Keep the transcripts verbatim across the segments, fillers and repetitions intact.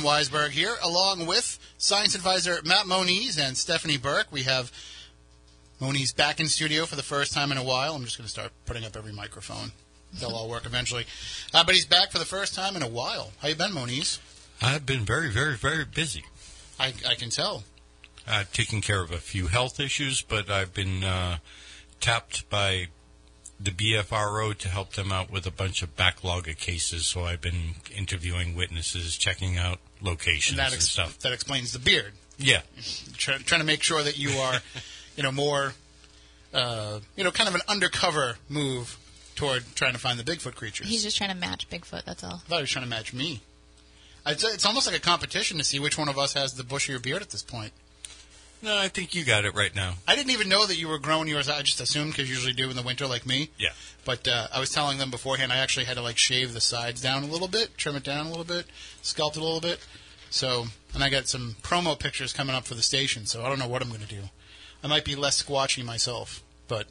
Jim Weisberg here, along with science advisor Matt Moniz and Stephanie Burke. We have Moniz back in studio for the first time in a while. I'm just going to start putting up every microphone. They'll all work eventually. Uh, but he's back for the first time in a while. How you been, Moniz? I've been very, very, very busy. I, I can tell. I've taken care of a few health issues, but I've been uh, tapped by the B F R O to help them out with a bunch of backlog of cases. So I've been interviewing witnesses, checking out locations and, that ex- and stuff. That explains the beard. Yeah. Try, trying to make sure that you are, you know, more, uh, you know, kind of an undercover move toward trying to find the Bigfoot creatures. He's just trying to match Bigfoot, that's all. I thought he was trying to match me. It's, it's almost like a competition to see which one of us has the bushier beard at this point. No, I think you got it right now. I didn't even know that you were growing yours out. I just assumed, because you usually do in the winter like me. Yeah. But uh, I was telling them beforehand I actually had to, like, shave the sides down a little bit, trim it down a little bit, sculpt it a little bit. So, and I got some promo pictures coming up for the station, so I don't know what I'm going to do. I might be less squatchy myself, but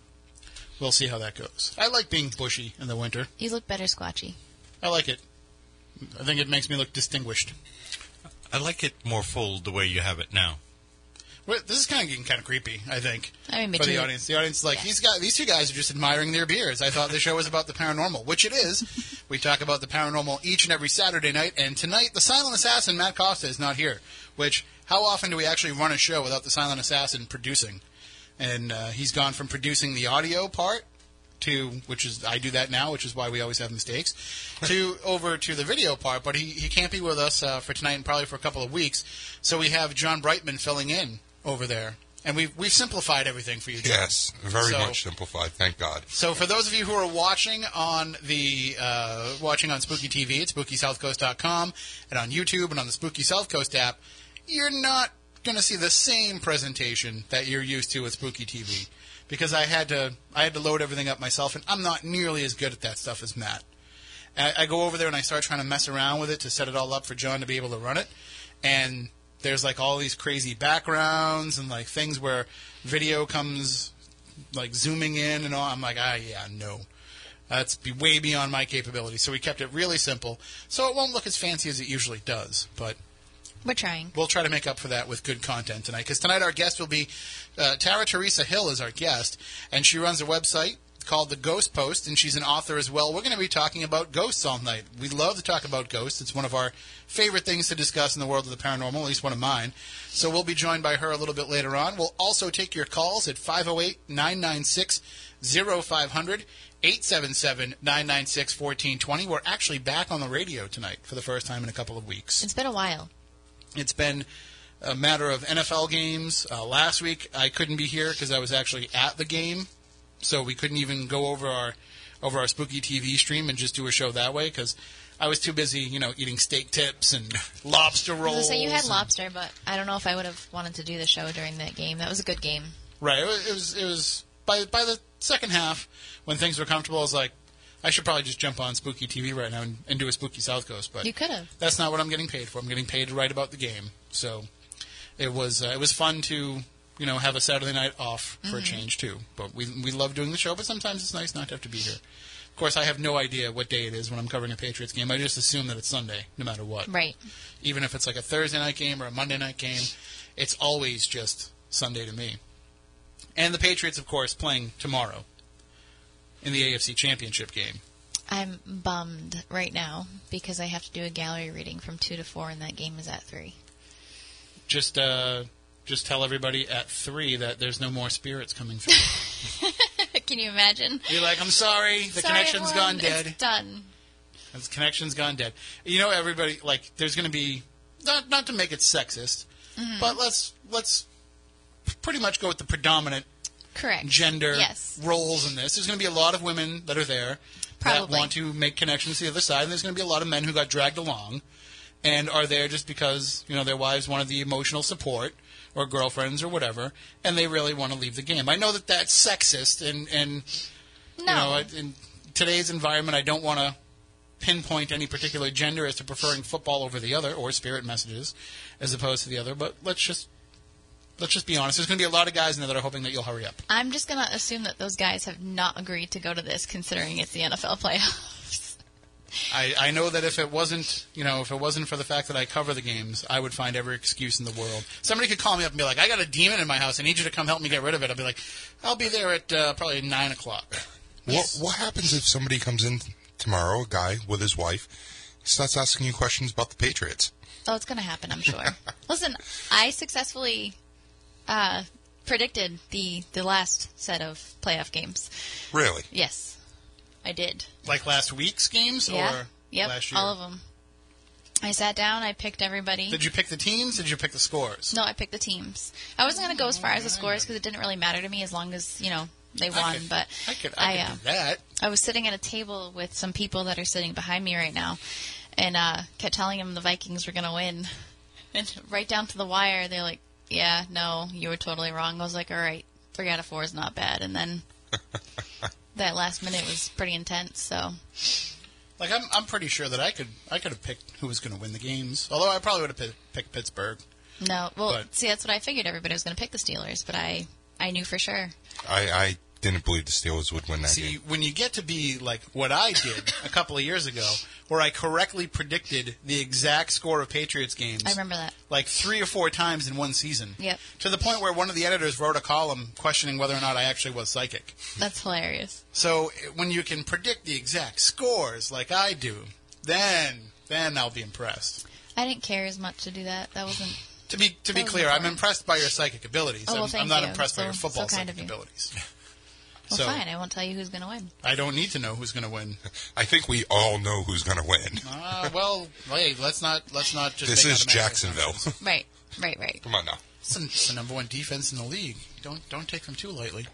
we'll see how that goes. I like being bushy in the winter. You look better squatchy. I like it. I think it makes me look distinguished. I like it more full the way you have it now. This is kind of getting kind of creepy, I think, I mean, for the audience. The audience is like, yeah. These guys, these two guys are just admiring their beards. I thought the show was about the paranormal, which it is. We talk about the paranormal each and every Saturday night. And tonight, the silent assassin, Matt Costa, is not here. Which, how often do we actually run a show without the silent assassin producing? And uh, he's gone from producing the audio part to, which is, I do that now, which is why we always have mistakes, to over to the video part. But he, he can't be with us uh, for tonight and probably for a couple of weeks. So we have John Brightman filling in over there, and we've, we've simplified everything for you, John. Yes, very so, much simplified, thank God. So for those of you who are watching on the uh, watching on Spooky T V at spooky south coast dot com and on YouTube and on the Spooky South Coast app, you're not going to see the same presentation that you're used to with Spooky T V, because I had to I had to load everything up myself, and I'm not nearly as good at that stuff as Matt. I, I go over there and I start trying to mess around with it to set it all up for John to be able to run it, and there's, like, all these crazy backgrounds and, like, things where video comes, like, zooming in and all. I'm like, ah, yeah, no. That's be way beyond my capability. So we kept it really simple. So it won't look as fancy as it usually does, but we're trying. We'll try to make up for that with good content tonight, because tonight our guest will be uh, Tara Theresa Hill is our guest, and she runs a website called The Ghost Post, and she's an author as well. We're going to be talking about ghosts all night. We love to talk about ghosts. It's one of our favorite things to discuss in the world of the paranormal, at least one of mine. So we'll be joined by her a little bit later on. We'll also take your calls at five oh eight, nine nine six, oh five hundred, eight seven seven, nine nine six, one four two zero. We're actually back on the radio tonight for the first time in a couple of weeks. It's been a while. It's been a matter of N F L games. Uh, last week I couldn't be here because I was actually at the game. So we couldn't even go over our over our Spooky T V stream and just do a show that way, because I was too busy, you know, eating steak tips and lobster rolls. So you had and, lobster, but I don't know if I would have wanted to do the show during that game. That was a good game. Right. It was. It was, it was by by the second half, when things were comfortable, I was like, I should probably just jump on Spooky T V right now and, and do a Spooky South Coast. But you could have. That's not what I'm getting paid for. I'm getting paid to write about the game. So it was uh, it was fun to, you know, have a Saturday night off for mm-hmm. a change, too. But we we love doing the show, but sometimes it's nice not to have to be here. Of course, I have no idea what day it is when I'm covering a Patriots game. I just assume that it's Sunday, no matter what. Right. Even if it's like a Thursday night game or a Monday night game, it's always just Sunday to me. And the Patriots, of course, playing tomorrow in the A F C Championship game. I'm bummed right now because I have to do a gallery reading from two to four, and that game is at three. Just, uh... Just tell everybody at three that there's no more spirits coming through. Can you imagine? You're like, I'm sorry, the sorry, connection's everyone. Gone dead. It's done. The connection's gone dead. You know, everybody, like, there's going to be, not not to make it sexist, mm-hmm. but let's let's pretty much go with the predominant correct gender yes. roles in this. There's going to be a lot of women that are there Probably. That want to make connections to the other side, and there's going to be a lot of men who got dragged along and are there just because, you know, their wives wanted the emotional support, or girlfriends, or whatever, and they really want to leave the game. I know that that's sexist, and, and no. you know, in today's environment, I don't want to pinpoint any particular gender as to preferring football over the other, or spirit messages as opposed to the other. But let's just let's just be honest. There's going to be a lot of guys in there that are hoping that you'll hurry up. I'm just going to assume that those guys have not agreed to go to this, considering it's the N F L playoffs. I, I know that if it wasn't, you know, if it wasn't for the fact that I cover the games, I would find every excuse in the world. Somebody could call me up and be like, "I got a demon in my house. I need you to come help me get rid of it." I'll be like, "I'll be there at uh, probably nine o'clock." What What happens if somebody comes in tomorrow, a guy with his wife, starts asking you questions about the Patriots? Oh, it's going to happen, I'm sure. Listen, I successfully uh, predicted the the last set of playoff games. Really? Yes. I did. Like last week's games, yeah. or yep. last year? All of them. I sat down. I picked everybody. Did you pick the teams? Did you pick the scores? No, I picked the teams. I wasn't going to go as far as the scores because it didn't really matter to me as long as, you know, they won. I could, but I could, I could I, uh, do that. I was sitting at a table with some people that are sitting behind me right now and uh, kept telling them the Vikings were going to win. And right down to the wire, they're like, yeah, no, you were totally wrong. I was like, all right, three out of four is not bad. And then... that last minute was pretty intense, so. Like, I'm I'm pretty sure that I could I could have picked who was going to win the games. Although I probably would have p- picked Pittsburgh. No, well, but. See, that's what I figured. Everybody was going to pick the Steelers, but I, I knew for sure. I, I didn't believe the Steelers would win that see, game. See, when you get to be like what I did a couple of years ago, where I correctly predicted the exact score of Patriots games. I remember that. Like three or four times in one season. Yep. To the point where one of the editors wrote a column questioning whether or not I actually was psychic. That's hilarious. So when you can predict the exact scores like I do, then then I'll be impressed. I didn't care as much to do that. That wasn't... To be to be clear, important. I'm impressed by your psychic abilities. Oh, well, thank I'm, I'm not you. impressed so, by your football so psychic you. abilities. Well, so, fine. I won't tell you who's going to win. I don't need to know who's going to win. I think we all know who's going to win. Uh, well, hey, let's not let's not just. This is Jacksonville. Right, right, right. Come on now. It's, an, it's the number one defense in the league. Don't don't take them too lightly.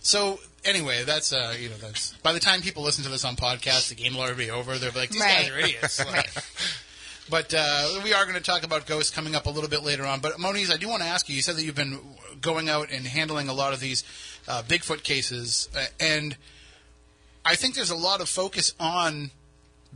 So anyway, that's uh, you know that's. By the time people listen to this on podcasts, the game will already be over. They're like, these right. guys are idiots. Like, right. But uh, we are going to talk about ghosts coming up a little bit later on. But Moniz, I do want to ask you. You said that you've been going out and handling a lot of these. Uh, Bigfoot cases, uh, and I think there's a lot of focus on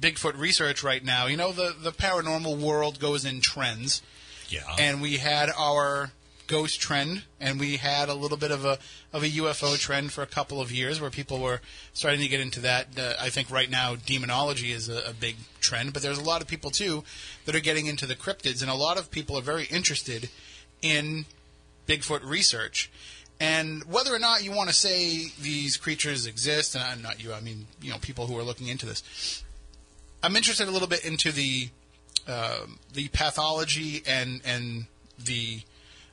Bigfoot research right now. You know, the, the paranormal world goes in trends. Yeah. And we had our ghost trend, and we had a little bit of a of a U F O trend for a couple of years where people were starting to get into that. Uh, I think right now demonology is a, a big trend, but there's a lot of people, too, that are getting into the cryptids, and a lot of people are very interested in Bigfoot research. And whether or not you want to say these creatures exist, and I'm not you, I mean, you know, people who are looking into this. I'm interested a little bit into the uh, the pathology and and the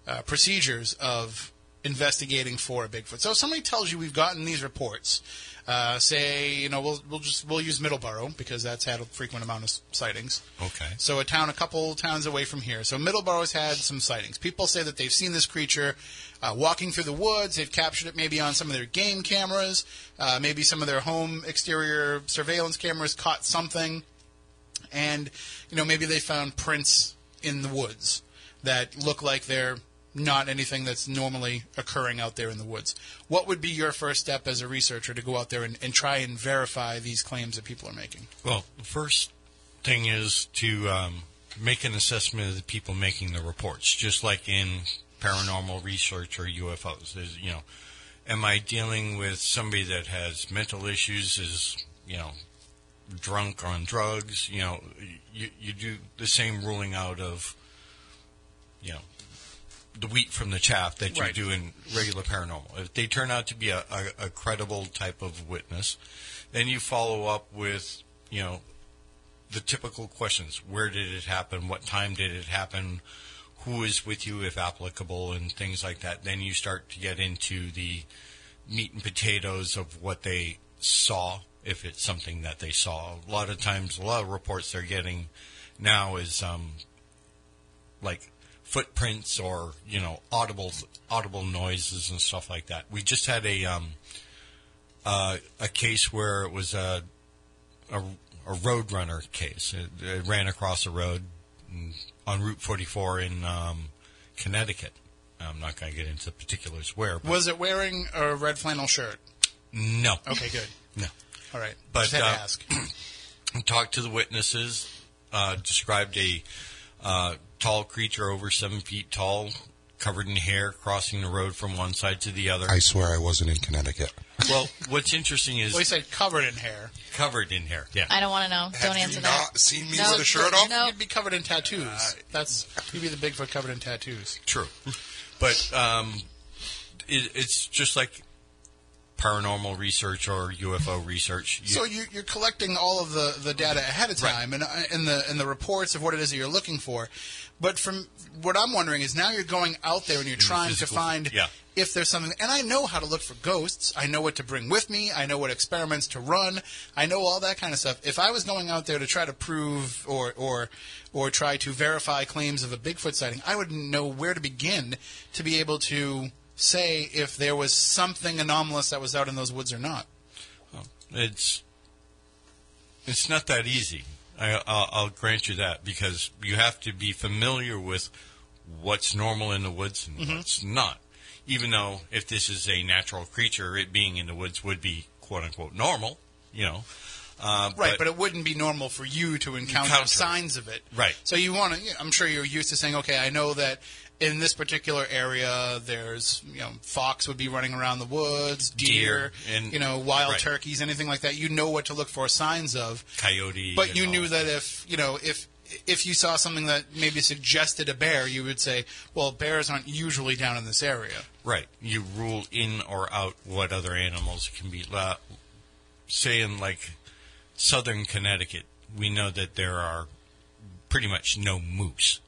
uh, procedures of investigating for a Bigfoot. So if somebody tells you we've gotten these reports, uh, say, you know, we'll we'll just we'll use Middleborough because that's had a frequent amount of sightings. Okay. So a town, a couple towns away from here. So Middleborough's had some sightings. People say that they've seen this creature. Uh, walking through the woods, they've captured it maybe on some of their game cameras, uh, maybe some of their home exterior surveillance cameras caught something, and you know maybe they found prints in the woods that look like they're not anything that's normally occurring out there in the woods. What would be your first step as a researcher to go out there and, and try and verify these claims that people are making? Well, the first thing is to um, make an assessment of the people making the reports, just like in paranormal research or U F Os. There's, you know, am I dealing with somebody that has mental issues, is, you know, drunk on drugs? You know, you, you do the same ruling out of, you know, the wheat from the chaff that you right. do in regular paranormal. If they turn out to be a, a, a credible type of witness, then you follow up with, you know, the typical questions. Where did it happen? What time did it happen? Who is with you, if applicable, and things like that. Then you start to get into the meat and potatoes of what they saw, if it's something that they saw. A lot of times, a lot of reports they're getting now is um, like footprints or, you know, audible audible noises and stuff like that. We just had a um, uh, a case where it was a a, a road runner case. It, it ran across a road. And, on Route forty-four in um, Connecticut. I'm not going to get into particulars where. But was it wearing a red flannel shirt? No. Okay, good. No. All right. But, just had uh, to ask. Talked to the witnesses, uh, described a uh, tall creature over seven feet tall, covered in hair, crossing the road from one side to the other. I swear I wasn't in Connecticut. Well, what's interesting is... Well, he said covered in hair. Covered in hair, yeah. I don't want to know. Have don't answer that. Have you not seen me no, with a shirt off? No. You'd be covered in tattoos. Uh, That's You'd be the Bigfoot covered in tattoos. True. But um, it, it's just like paranormal research or U F O research. You, so you're, you're collecting all of the, the data ahead of time, right, and, and, the, and the reports of what it is that you're looking for. But from what I'm wondering is now you're going out there and you're in trying physical, to find... Yeah. If there's something, and I know how to look for ghosts. I know what to bring with me. I know what experiments to run. I know all that kind of stuff. If I was going out there to try to prove or or or try to verify claims of a Bigfoot sighting, I wouldn't know where to begin to be able to say if there was something anomalous that was out in those woods or not. Well, it's it's not that easy. I, I'll, I'll grant you that, because you have to be familiar with what's normal in the woods and mm-hmm. what's not. Even though if this is a natural creature, it being in the woods would be, quote-unquote, normal, you know. Uh, right, but, but it wouldn't be normal for you to encounter, encounter signs of it. Right. So you want to – I'm sure you're used to saying, okay, I know that in this particular area there's – you know, fox would be running around the woods, deer, deer and, you know, wild right. turkeys, anything like that. You know what to look for signs of. Coyote. But you knew that, that if – you know, if – if you saw something that maybe suggested a bear, you would say, well, bears aren't usually down in this area. Right. You rule in or out what other animals can be. La- say in, like, southern Connecticut, we know that there are pretty much no moose.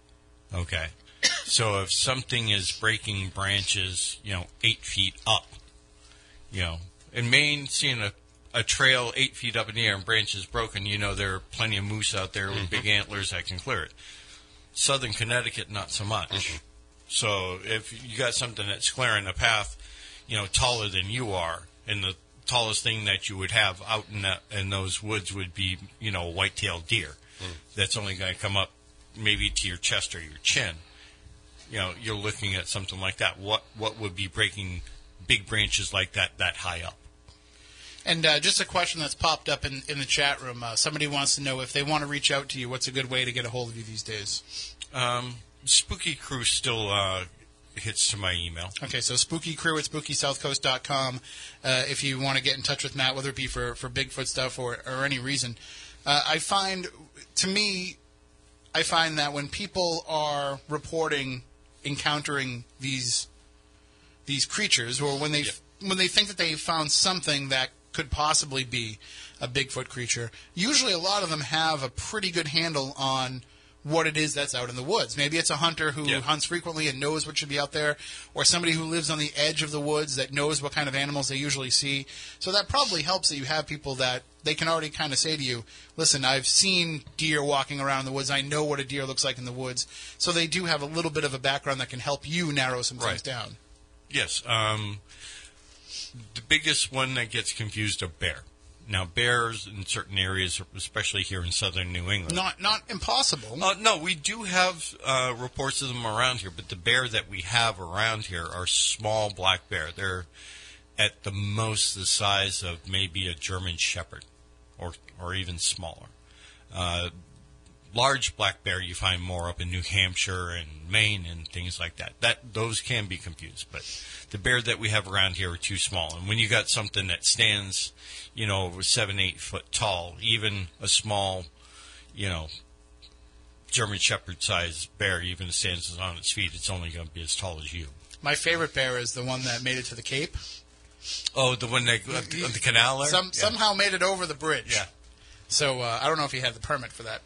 Okay? So if something is breaking branches, you know, eight feet up, you know, in Maine, seeing a A trail eight feet up in the air and branches broken, you know there are plenty of moose out there with mm-hmm. big antlers that can clear it. Southern Connecticut, not so much. Mm-hmm. So if you got something that's clearing a path, you know, taller than you are, and the tallest thing that you would have out in that, in those woods would be, you know, a white-tailed deer. Mm-hmm. That's only going to come up maybe to your chest or your chin. You know, you're looking at something like that. What what would be breaking big branches like that that high up? And uh, just a question that's popped up in, in the chat room. Uh, somebody wants to know if they want to reach out to you, what's a good way to get a hold of you these days? Um, Spooky Crew still uh, hits to my email. Okay, so Spooky Crew at spooky south coast dot com uh, if you want to get in touch with Matt, whether it be for, for Bigfoot stuff or, or any reason. Uh, I find, to me, I find that when people are reporting encountering these these creatures, or when they yep. when they think that they found something that could possibly be a Bigfoot creature, usually a lot of them have a pretty good handle on what it is that's out in the woods. Maybe it's a hunter who yeah. hunts frequently and knows what should be out there, or somebody who lives on the edge of the woods that knows what kind of animals they usually see. So that probably helps that you have people that they can already kind of say to you, listen, I've seen deer walking around in the woods. I know what a deer looks like in the woods. So they do have a little bit of a background that can help you narrow some right. things down. Yes, um... the biggest one that gets confused are bear. Now, bears in certain areas, especially here in southern New England. Not not impossible. Uh, no, we do have uh, reports of them around here, but the bear that we have around here are small black bear. They're at the most the size of maybe a German shepherd or or even smaller. Uh, large black bear you find more up in New Hampshire and Maine and things like that. That those can be confused, but the bear that we have around here are too small. And when you got something that stands, you know, over seven, eight foot tall, even a small, you know, German shepherd-sized bear, even if it stands on its feet, it's only going to be as tall as you. My favorite bear is the one that made it to the Cape. Oh, the one that uh, the, the canal there? Some, yeah. Somehow made it over the bridge. Yeah. So uh, I don't know if he had the permit for that.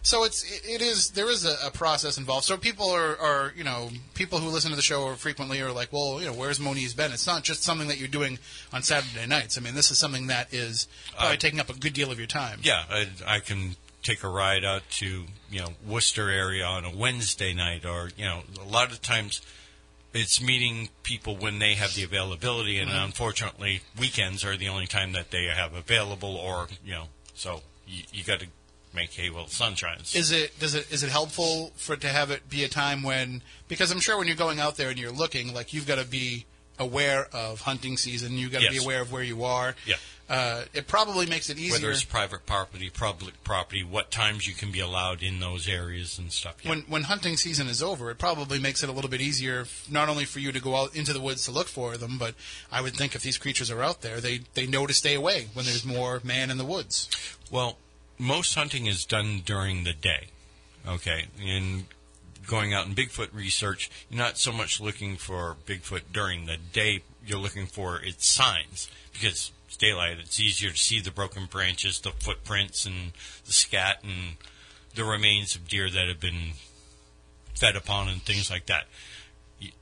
So it's it is there is a, a process involved. So people are, are you know people who listen to the show frequently are like, well, you know, where's Moniz been? It's not just something that you're doing on Saturday nights. I mean, this is something that is probably uh, taking up a good deal of your time. Yeah, I, I can take a ride out to you know Worcester area on a Wednesday night, or you know a lot of times it's meeting people when they have the availability, and mm-hmm. unfortunately weekends are the only time that they have available, or you know so you, you got to. Make hay while the sun shines. Is it does it is it helpful for to have it be a time when, because I'm sure when you're going out there and you're looking, like, you've got to be aware of hunting season, you've got to yes. be aware of where you are. Yeah. Uh, it probably makes it easier. Whether it's private property, public property, what times you can be allowed in those areas and stuff. Yeah. When when hunting season is over, it probably makes it a little bit easier, not only for you to go out into the woods to look for them, but I would think if these creatures are out there, they, they know to stay away when there's more man in the woods. Well, most hunting is done during the day, okay? In going out in Bigfoot research, you're not so much looking for Bigfoot during the day. You're looking for its signs because it's daylight. It's easier to see the broken branches, the footprints, and the scat, and the remains of deer that have been fed upon and things like that. You,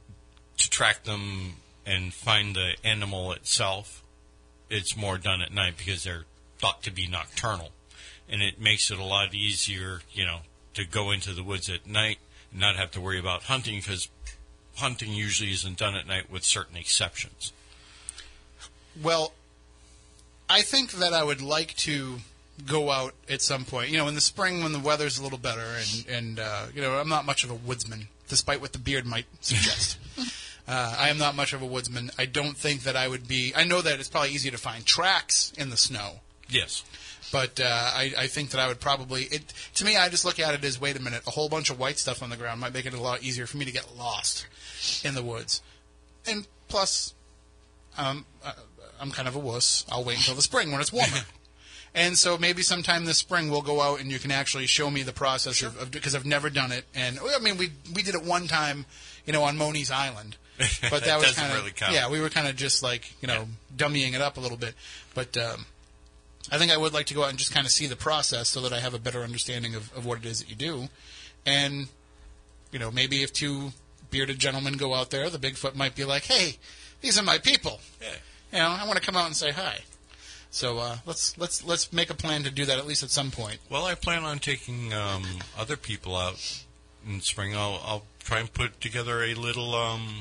to track them and find the animal itself, it's more done at night because they're thought to be nocturnal. And it makes it a lot easier, you know, to go into the woods at night and not have to worry about hunting, because hunting usually isn't done at night with certain exceptions. Well, I think that I would like to go out at some point, you know, in the spring when the weather's a little better, and, and uh, you know, I'm not much of a woodsman, despite what the beard might suggest. Uh, I am not much of a woodsman. I don't think that I would be – I know that it's probably easier to find tracks in the snow. Yes. But uh, I, I think that I would probably it, – to me, I just look at it as, wait a minute, a whole bunch of white stuff on the ground might make it a lot easier for me to get lost in the woods. And plus, um, I'm kind of a wuss. I'll wait until the spring when it's warmer. And so maybe sometime this spring we'll go out and you can actually show me the process, sure. of, because I've never done it. And I mean, we we did it one time, you know, on Moniz Island. But that was kind of really – yeah, we were kind of just like, you know, yeah. dummying it up a little bit. But um, – I think I would like to go out and just kind of see the process so that I have a better understanding of, of what it is that you do. And, you know, maybe if two bearded gentlemen go out there, the Bigfoot might be like, hey, these are my people. Yeah. You know, I want to come out and say hi. So uh, let's let's let's make a plan to do that at least at some point. Well, I plan on taking um, other people out in spring. I'll, I'll try and put together a little um,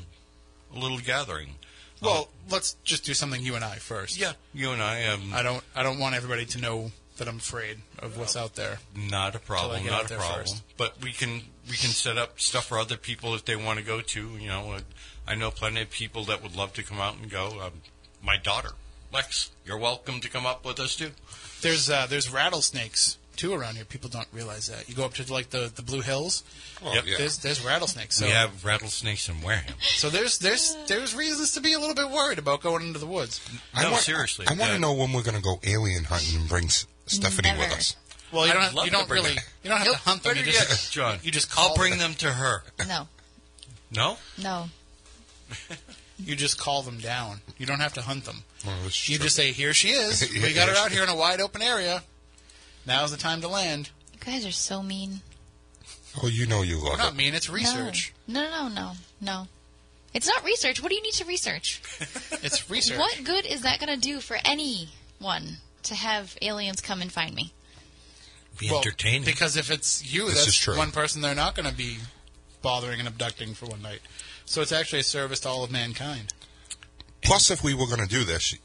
a little gathering. Well, let's just do something you and I first. Yeah, you and I. Um, I don't. I don't want everybody to know that I'm afraid of what's out there. Not a problem. Not a problem. First. But we can we can set up stuff for other people if they want to go to. You know, I know plenty of people that would love to come out and go. Um, my daughter, Lex, you're welcome to come up with us too. There's uh, there's rattlesnakes too around here. People don't realize that. You go up to like the, the Blue Hills. Oh, yep. Yeah. There's there's rattlesnakes. So. We have rattlesnakes in Wareham. So there's there's there's reasons to be a little bit worried about going into the woods. No, I want, seriously. I, I want to know when we're going to go alien hunting and bring Stephanie never. with us. Well, you I don't you don't really them. you don't have He'll, to hunt them. You just, get, John, you just call I'll bring them. them to her. No. No. No. You just call them down. You don't have to hunt them. Well, you true. just say, "Here she is. We got her out here in a wide open area. Now's the time to land." You guys are so mean. Oh, you know you love it. Not mean. It's research. No, no, no, no. no. It's not research. What do you need to research? It's research. What good is that going to do for anyone to have aliens come and find me? Be well, entertaining. Because if it's you, this that's one person they're not going to be bothering and abducting for one night. So it's actually a service to all of mankind. Plus, if we were going to do this...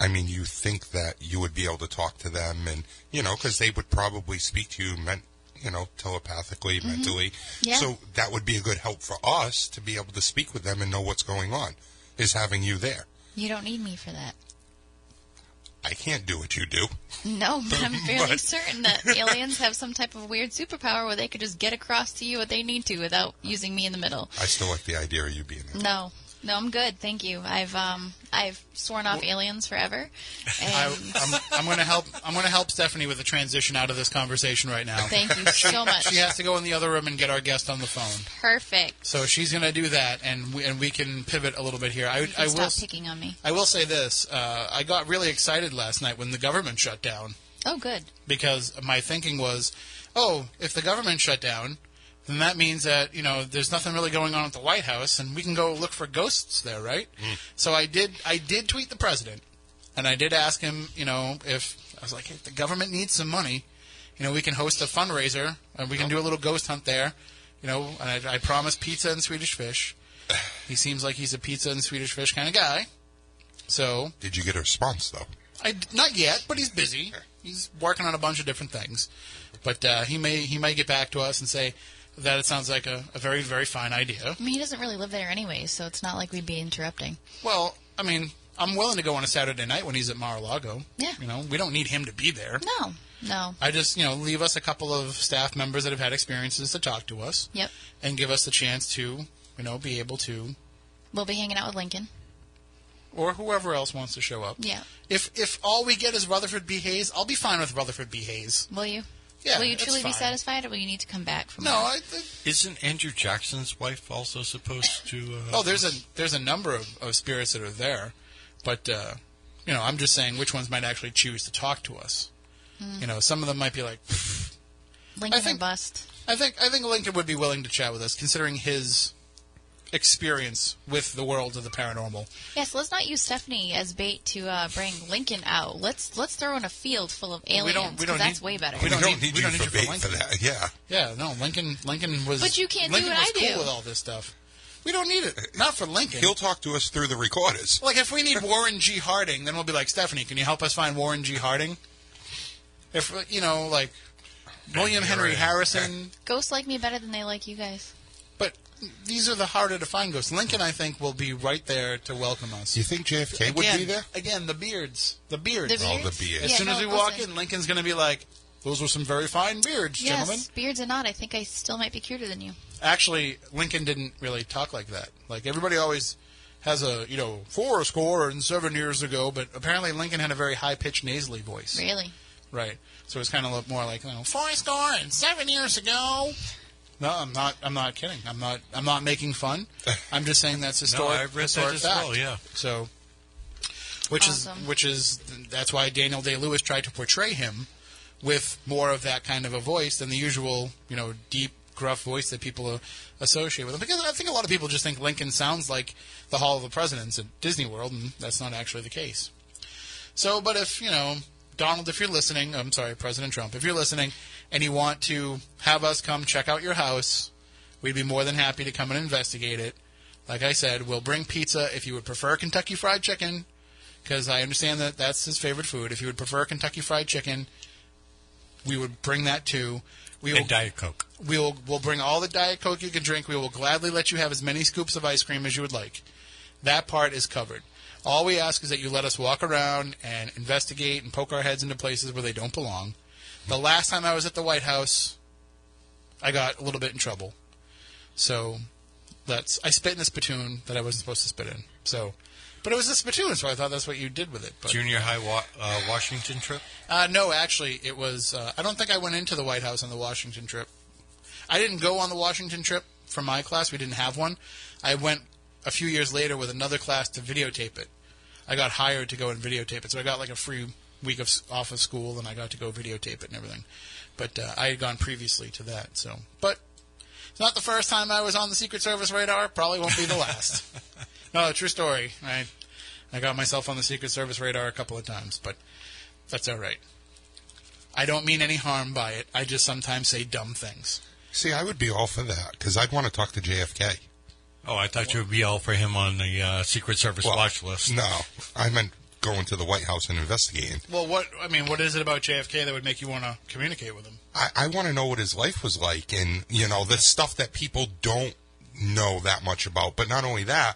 I mean, you think that you would be able to talk to them, and you know, because they would probably speak to you, men- you know, telepathically, mm-hmm. mentally. Yeah. So that would be a good help for us to be able to speak with them and know what's going on. Is having you there. You don't need me for that. I can't do what you do. No, but I'm fairly but... certain that aliens have some type of weird superpower where they could just get across to you what they need to without using me in the middle. I still like the idea of you being there. No. No, I'm good. Thank you. I've um I've sworn off well, aliens forever. And... I, I'm, I'm going to help. I'm going to help Stephanie with the transition out of this conversation right now. Thank you so much. She has to go in the other room and get our guest on the phone. Perfect. So she's going to do that, and we, and we can pivot a little bit here. I, you can I stop will picking on me. I will say this. Uh, I got really excited last night when the government shut down. Oh, good. Because my thinking was, oh, if the government shut down, then that means that, you know, there's nothing really going on at the White House, and we can go look for ghosts there, right? Mm. So I did I did tweet the president, and I did ask him, you know, if – I was like, if the government needs some money, you know, we can host a fundraiser, and we can do a little ghost hunt there, you know, and I, I promise pizza and Swedish fish. He seems like he's a pizza and Swedish fish kind of guy, so – Did you get a response, though? I, not yet, but he's busy. He's working on a bunch of different things. But uh, he may he may get back to us and say – that it sounds like a, a very, very fine idea. I mean, he doesn't really live there anyway, so it's not like we'd be interrupting. Well, I mean, I'm willing to go on a Saturday night when he's at Mar-a-Lago. Yeah. You know, we don't need him to be there. No, no. I just, you know, leave us a couple of staff members that have had experiences to talk to us. Yep. And give us the chance to, you know, be able to. We'll be hanging out with Lincoln. Or whoever else wants to show up. Yeah. If if all we get is Rutherford B. Hayes, I'll be fine with Rutherford B. Hayes. Will you? Yeah, will you truly be satisfied, or will you need to come back from? No, I, I, isn't Andrew Jackson's wife also supposed to? Uh, oh, there's a there's a number of, of spirits that are there, but uh, you know, I'm just saying which ones might actually choose to talk to us. Mm. You know, some of them might be like Lincoln I think, or bust. I think I think Lincoln would be willing to chat with us, considering his experience with the world of the paranormal. Yes, let's not use Stephanie as bait to uh, bring Lincoln out. Let's let's throw in a field full of aliens. We don't, we don't that's need, way better. We don't, we don't need, need we don't you need for bait for that. Yeah. Yeah. No, Lincoln. Lincoln was. But you can't Lincoln do what was I cool do. With all this stuff. We don't need it. Not for Lincoln. He'll talk to us through the recorders. Like if we need Warren G. Harding, then we'll be like, Stephanie, can you help us find Warren G. Harding? If you know, like William Henry Harrison. Ghosts like me better than they like you guys. But these are the harder to find ghosts. Lincoln, I think, will be right there to welcome us. You think J F K again, would be there? Again, the beards. The beards. The beards? Oh, the beards. As yeah, soon no, as we walk in, Lincoln's going to be like, those were some very fine beards, yes, gentlemen. Yes, beards or not, I think I still might be cuter than you. Actually, Lincoln didn't really talk like that. Like, everybody always has a, you know, four score and seven years ago, but apparently Lincoln had a very high-pitched nasally voice. Really? Right. So it's kind of more like, you know, four score and seven years ago. No, I'm not. I'm not kidding. I'm not. I'm not making fun. I'm just saying that's historic. No, I've read historic that as fact. Well. Yeah. So, which awesome. is which is that's why Daniel Day-Lewis tried to portray him with more of that kind of a voice than the usual, you know, deep, gruff voice that people associate with him. Because I think a lot of people just think Lincoln sounds like the Hall of the Presidents at Disney World, and that's not actually the case. So, but if you know, Donald, if you're listening, I'm sorry, President Trump, if you're listening, and you want to have us come check out your house, we'd be more than happy to come and investigate it. Like I said, we'll bring pizza if you would prefer Kentucky Fried Chicken, because I understand that that's his favorite food. If you would prefer Kentucky Fried Chicken, we would bring that too. We will, and Diet Coke. We'll, we'll bring all the Diet Coke you can drink. We will gladly let you have as many scoops of ice cream as you would like. That part is covered. All we ask is that you let us walk around and investigate and poke our heads into places where they don't belong. The last time I was at the White House, I got a little bit in trouble. So that's I spit in a spittoon that I wasn't supposed to spit in. So, but it was a spittoon, so I thought that's what you did with it. But, Junior high wa- uh, Washington trip? Uh, no, actually, it was. Uh, I don't think I went into the White House on the Washington trip. I didn't go on the Washington trip for my class. We didn't have one. I went a few years later with another class to videotape it. I got hired to go and videotape it, so I got like a free week of, off of school, and I got to go videotape it and everything. But uh, I had gone previously to that. So, but it's not the first time I was on the Secret Service radar. Probably won't be the last. No, true story. I, I got myself on the Secret Service radar a couple of times, but that's all right. I don't mean any harm by it. I just sometimes say dumb things. See, I would be all for that, because I'd want to talk to J F K. Oh, I thought well, you would be all for him on the uh, Secret Service well, watch list. No, I meant going to the White House and investigating. Well, what I mean, what is it about J F K that would make you want to communicate with him? I, I want to know what his life was like, and you know the stuff that people don't know that much about. But not only that,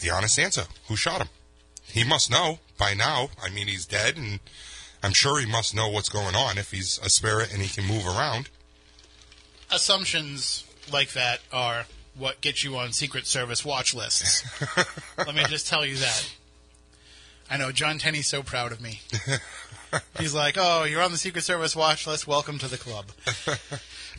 the honest answer: who shot him? He must know by now. I mean, he's dead, and I'm sure he must know what's going on if he's a spirit and he can move around. Assumptions like that are what get you on Secret Service watch lists. Let me just tell you that. I know, John Tenney's so proud of me. He's like, oh, you're on the Secret Service watch list. Welcome to the club.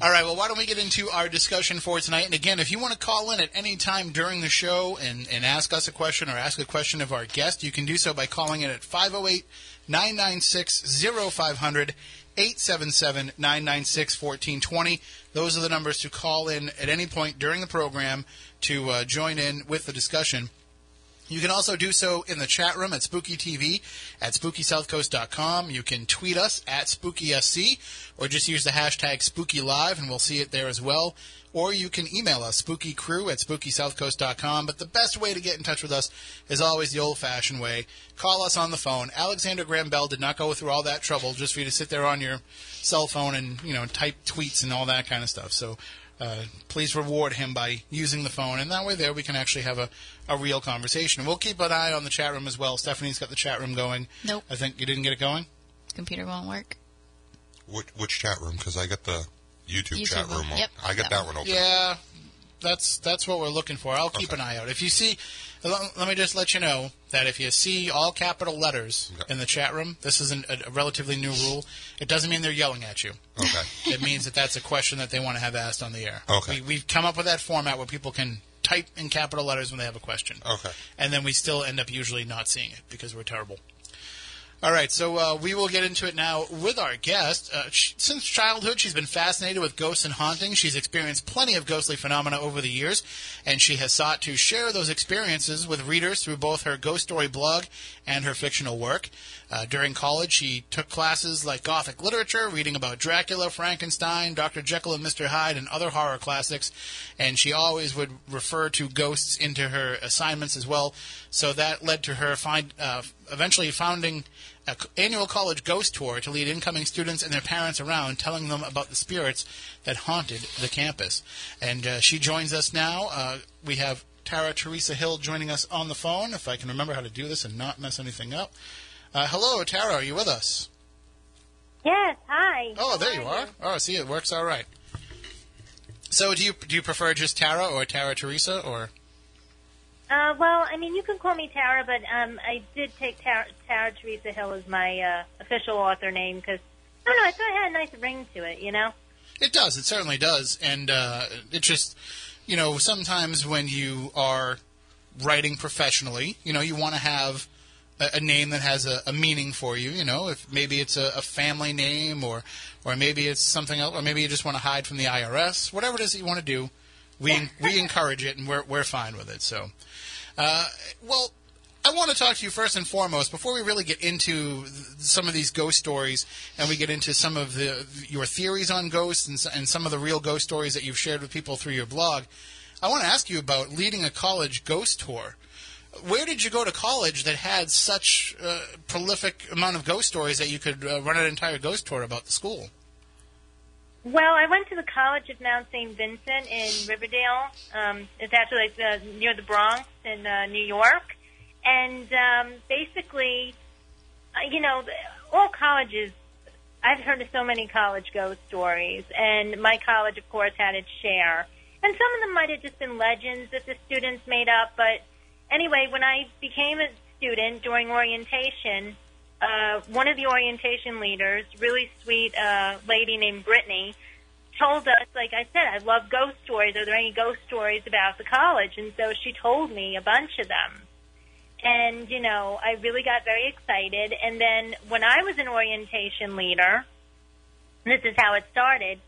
All right, well, why don't we get into our discussion for tonight? And again, if you want to call in at any time during the show and, and ask us a question or ask a question of our guest, you can do so by calling in at five oh eight, nine nine six, oh five hundred, eight seven seven, nine nine six, one four two zero. Those are the numbers to call in at any point during the program to uh, join in with the discussion. You can also do so in the chat room at Spooky T V at spooky south coast dot com. You can tweet us at Spooky S C or just use the hashtag Spooky Live, and we'll see it there as well. or you can email us, spookycrew at spooky south coast dot com. But the best way to get in touch with us is always the old-fashioned way. Call us on the phone. Alexander Graham Bell did not go through all that trouble just for you to sit there on your cell phone and, you know, type tweets and all that kind of stuff. So uh, please reward him by using the phone. And that way there we can actually have a, a real conversation. We'll keep an eye on the chat room as well. Stephanie's got the chat room going. Nope. I think you didn't get it going? Computer won't work. Which, which chat room? Because I got the YouTube, YouTube chat room. Yep, I got that, that one open. Yeah, that's that's what we're looking for. I'll keep okay. an eye out. If you see, let me just let you know that if you see all capital letters okay. in the chat room, this is an, a relatively new rule. It doesn't mean they're yelling at you. Okay. It means that that's a question that they want to have asked on the air. Okay. We, we've come up with that format where people can type in capital letters when they have a question. Okay. And then we still end up usually not seeing it because we're terrible. All right, so uh, we will get into it now with our guest. Uh, she, since childhood, she's been fascinated with ghosts and hauntings. She's experienced plenty of ghostly phenomena over the years, and she has sought to share those experiences with readers through both her ghost story blog and her fictional work. Uh, during college, she took classes like Gothic literature, reading about Dracula, Frankenstein, Doctor Jekyll and Mister Hyde, and other horror classics, and she always would refer to ghosts into her assignments as well. So that led to her find, uh, eventually founding an annual college ghost tour to lead incoming students and their parents around, telling them about the spirits that haunted the campus. And uh, she joins us now. Uh, we have Tara Theresa Hill joining us on the phone, if I can remember how to do this and not mess anything up. Uh, hello, Tara. Are you with us? Yes. Hi. Oh, there hi. You are. Oh, see, it works all right. So, do you do you prefer just Tara or Tara Theresa or? Uh, well, I mean, you can call me Tara, but um, I did take Tara, Tara Theresa Hill as my uh, official author name because I don't know. I thought it had a nice ring to it, you know. It does. It certainly does, and uh, it just, you know, sometimes when you are writing professionally, you know, you want to have a name that has a, a meaning for you, you know, if maybe it's a, a family name or, or maybe it's something else, or maybe you just want to hide from the I R S, whatever it is that you want to do, we we encourage it and we're we're fine with it. So, uh, well, I want to talk to you first and foremost before we really get into th- some of these ghost stories and we get into some of the your theories on ghosts and and some of the real ghost stories that you've shared with people through your blog. I want to ask you about leading a college ghost tour. Where did you go to college that had such a uh, prolific amount of ghost stories that you could uh, run an entire ghost tour about the school? Well, I went to the College of Mount Saint Vincent in Riverdale. Um, it's actually uh, near the Bronx in uh, New York. And um, basically, you know, all colleges, I've heard of so many college ghost stories. And my college, of course, had its share. And some of them might have just been legends that the students made up, but anyway, when I became a student during orientation, uh, one of the orientation leaders, really sweet uh, lady named Brittany, told us, like I said, I love ghost stories. Are there any ghost stories about the college? And so she told me a bunch of them. And, you know, I really got very excited. And then when I was an orientation leader, this is how it started,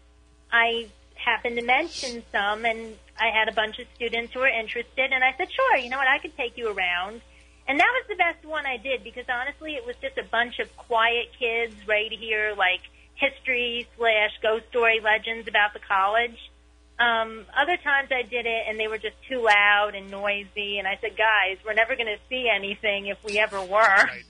I happened to mention some, and I had a bunch of students who were interested, and I said, sure, you know what, I could take you around. And that was the best one I did because, honestly, it was just a bunch of quiet kids right here, like history slash ghost story legends about the college. Um, other times I did it, and they were just too loud and noisy, and I said, guys, we're never going to see anything if we ever were. Right.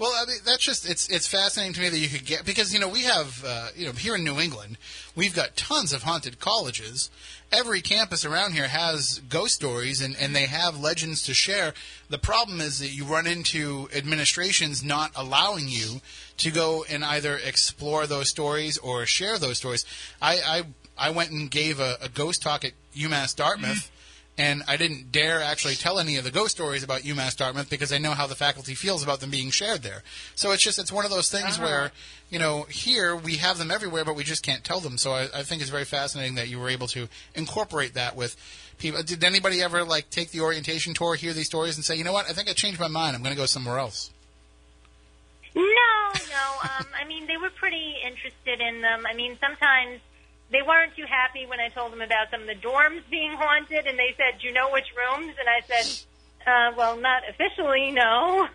Well, I mean, that's just, it's it's fascinating to me that you could get, because, you know, we have, uh, you know, here in New England, we've got tons of haunted colleges. Every campus around here has ghost stories, and, and they have legends to share. The problem is that you run into administrations not allowing you to go and either explore those stories or share those stories. I, I, I went and gave a, a ghost talk at UMass Dartmouth. And I didn't dare actually tell any of the ghost stories about UMass Dartmouth because I know how the faculty feels about them being shared there. So it's just, it's one of those things uh-huh. where, you know, here we have them everywhere, but we just can't tell them. So I, I think it's very fascinating that you were able to incorporate that with people. Did anybody ever, like, take the orientation tour, hear these stories, and say, you know what, I think I changed my mind. I'm going to go somewhere else? No, no. um, I mean, they were pretty interested in them. I mean, sometimes they weren't too happy when I told them about some of the dorms being haunted, and they said, do you know which rooms? And I said, uh, well, not officially, no.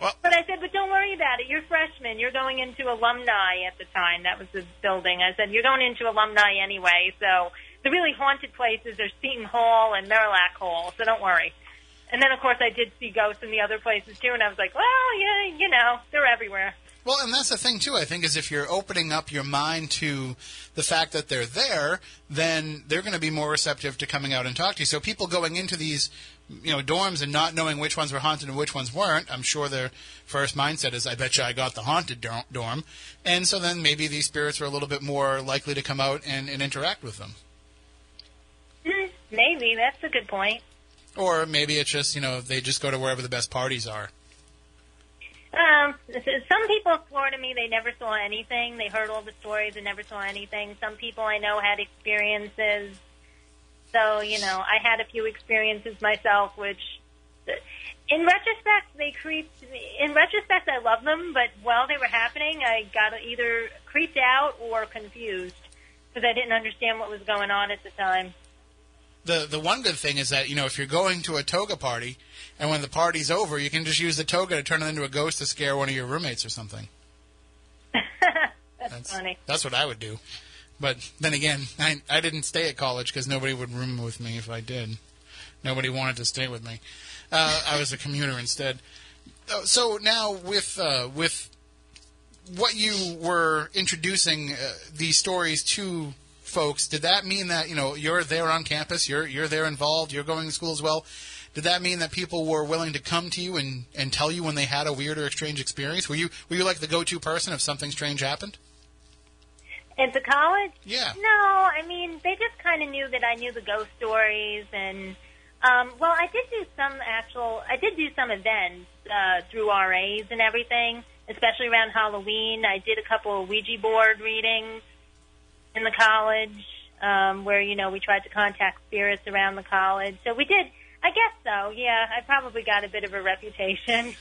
Well, but I said, but don't worry about it. You're freshmen. You're going into alumni at the time. That was the building. I said, you're going into alumni anyway. So the really haunted places are Seton Hall and Marillac Hall. So don't worry. And then, of course, I did see ghosts in the other places, too. And I was like, well, yeah, you know, they're everywhere. Well, and that's the thing, too, I think, is if you're opening up your mind to the fact that they're there, then they're going to be more receptive to coming out and talk to you. So people going into these, you know, dorms and not knowing which ones were haunted and which ones weren't, I'm sure their first mindset is, I bet you I got the haunted dorm. And so then maybe these spirits are a little bit more likely to come out and, and interact with them. Maybe. That's a good point. Or maybe it's just, you know, they just go to wherever the best parties are. Um, some people swore to me they never saw anything. They heard all the stories and never saw anything. Some people I know had experiences. So, you know, I had a few experiences myself, which, in retrospect, they creeped me. In retrospect, I loved them, but while they were happening, I got either creeped out or confused because I didn't understand what was going on at the time. The the one good thing is that, you know, if you're going to a toga party and when the party's over, you can just use the toga to turn it into a ghost to scare one of your roommates or something. that's, that's funny. That's what I would do. But then again, I, I didn't stay at college because nobody would room with me if I did. Nobody wanted to stay with me. Uh, I was a commuter instead. So now with uh, with what you were introducing uh, these stories to folks, did that mean that, you know, you're there on campus, you're you're there involved, you're going to school as well, did that mean that people were willing to come to you and, and tell you when they had a weird or strange experience? Were you were you like the go-to person if something strange happened? At the college? Yeah. No, I mean, they just kind of knew that I knew the ghost stories and, um, well, I did do some actual, I did do some events uh, through R As and everything, especially around Halloween. I did a couple of Ouija board readings in the college, um, where, you know, we tried to contact spirits around the college. So we did, I guess so, yeah. I probably got a bit of a reputation.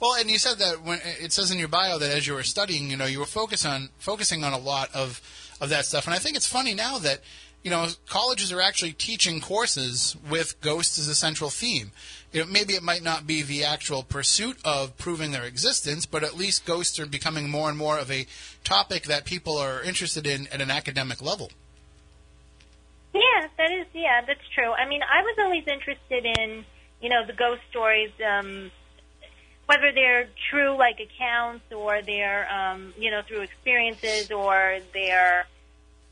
Well, and you said that when it says in your bio that as you were studying, you know, you were focus on, focusing on a lot of, of that stuff. And I think it's funny now that, you know, colleges are actually teaching courses with ghosts as a central theme. You know, maybe it might not be the actual pursuit of proving their existence, but at least ghosts are becoming more and more of a topic that people are interested in at an academic level. Yeah, that is, yeah, that's true. I mean, I was always interested in, you know, the ghost stories, um, whether they're true, like, accounts or they're, um, you know, through experiences or they're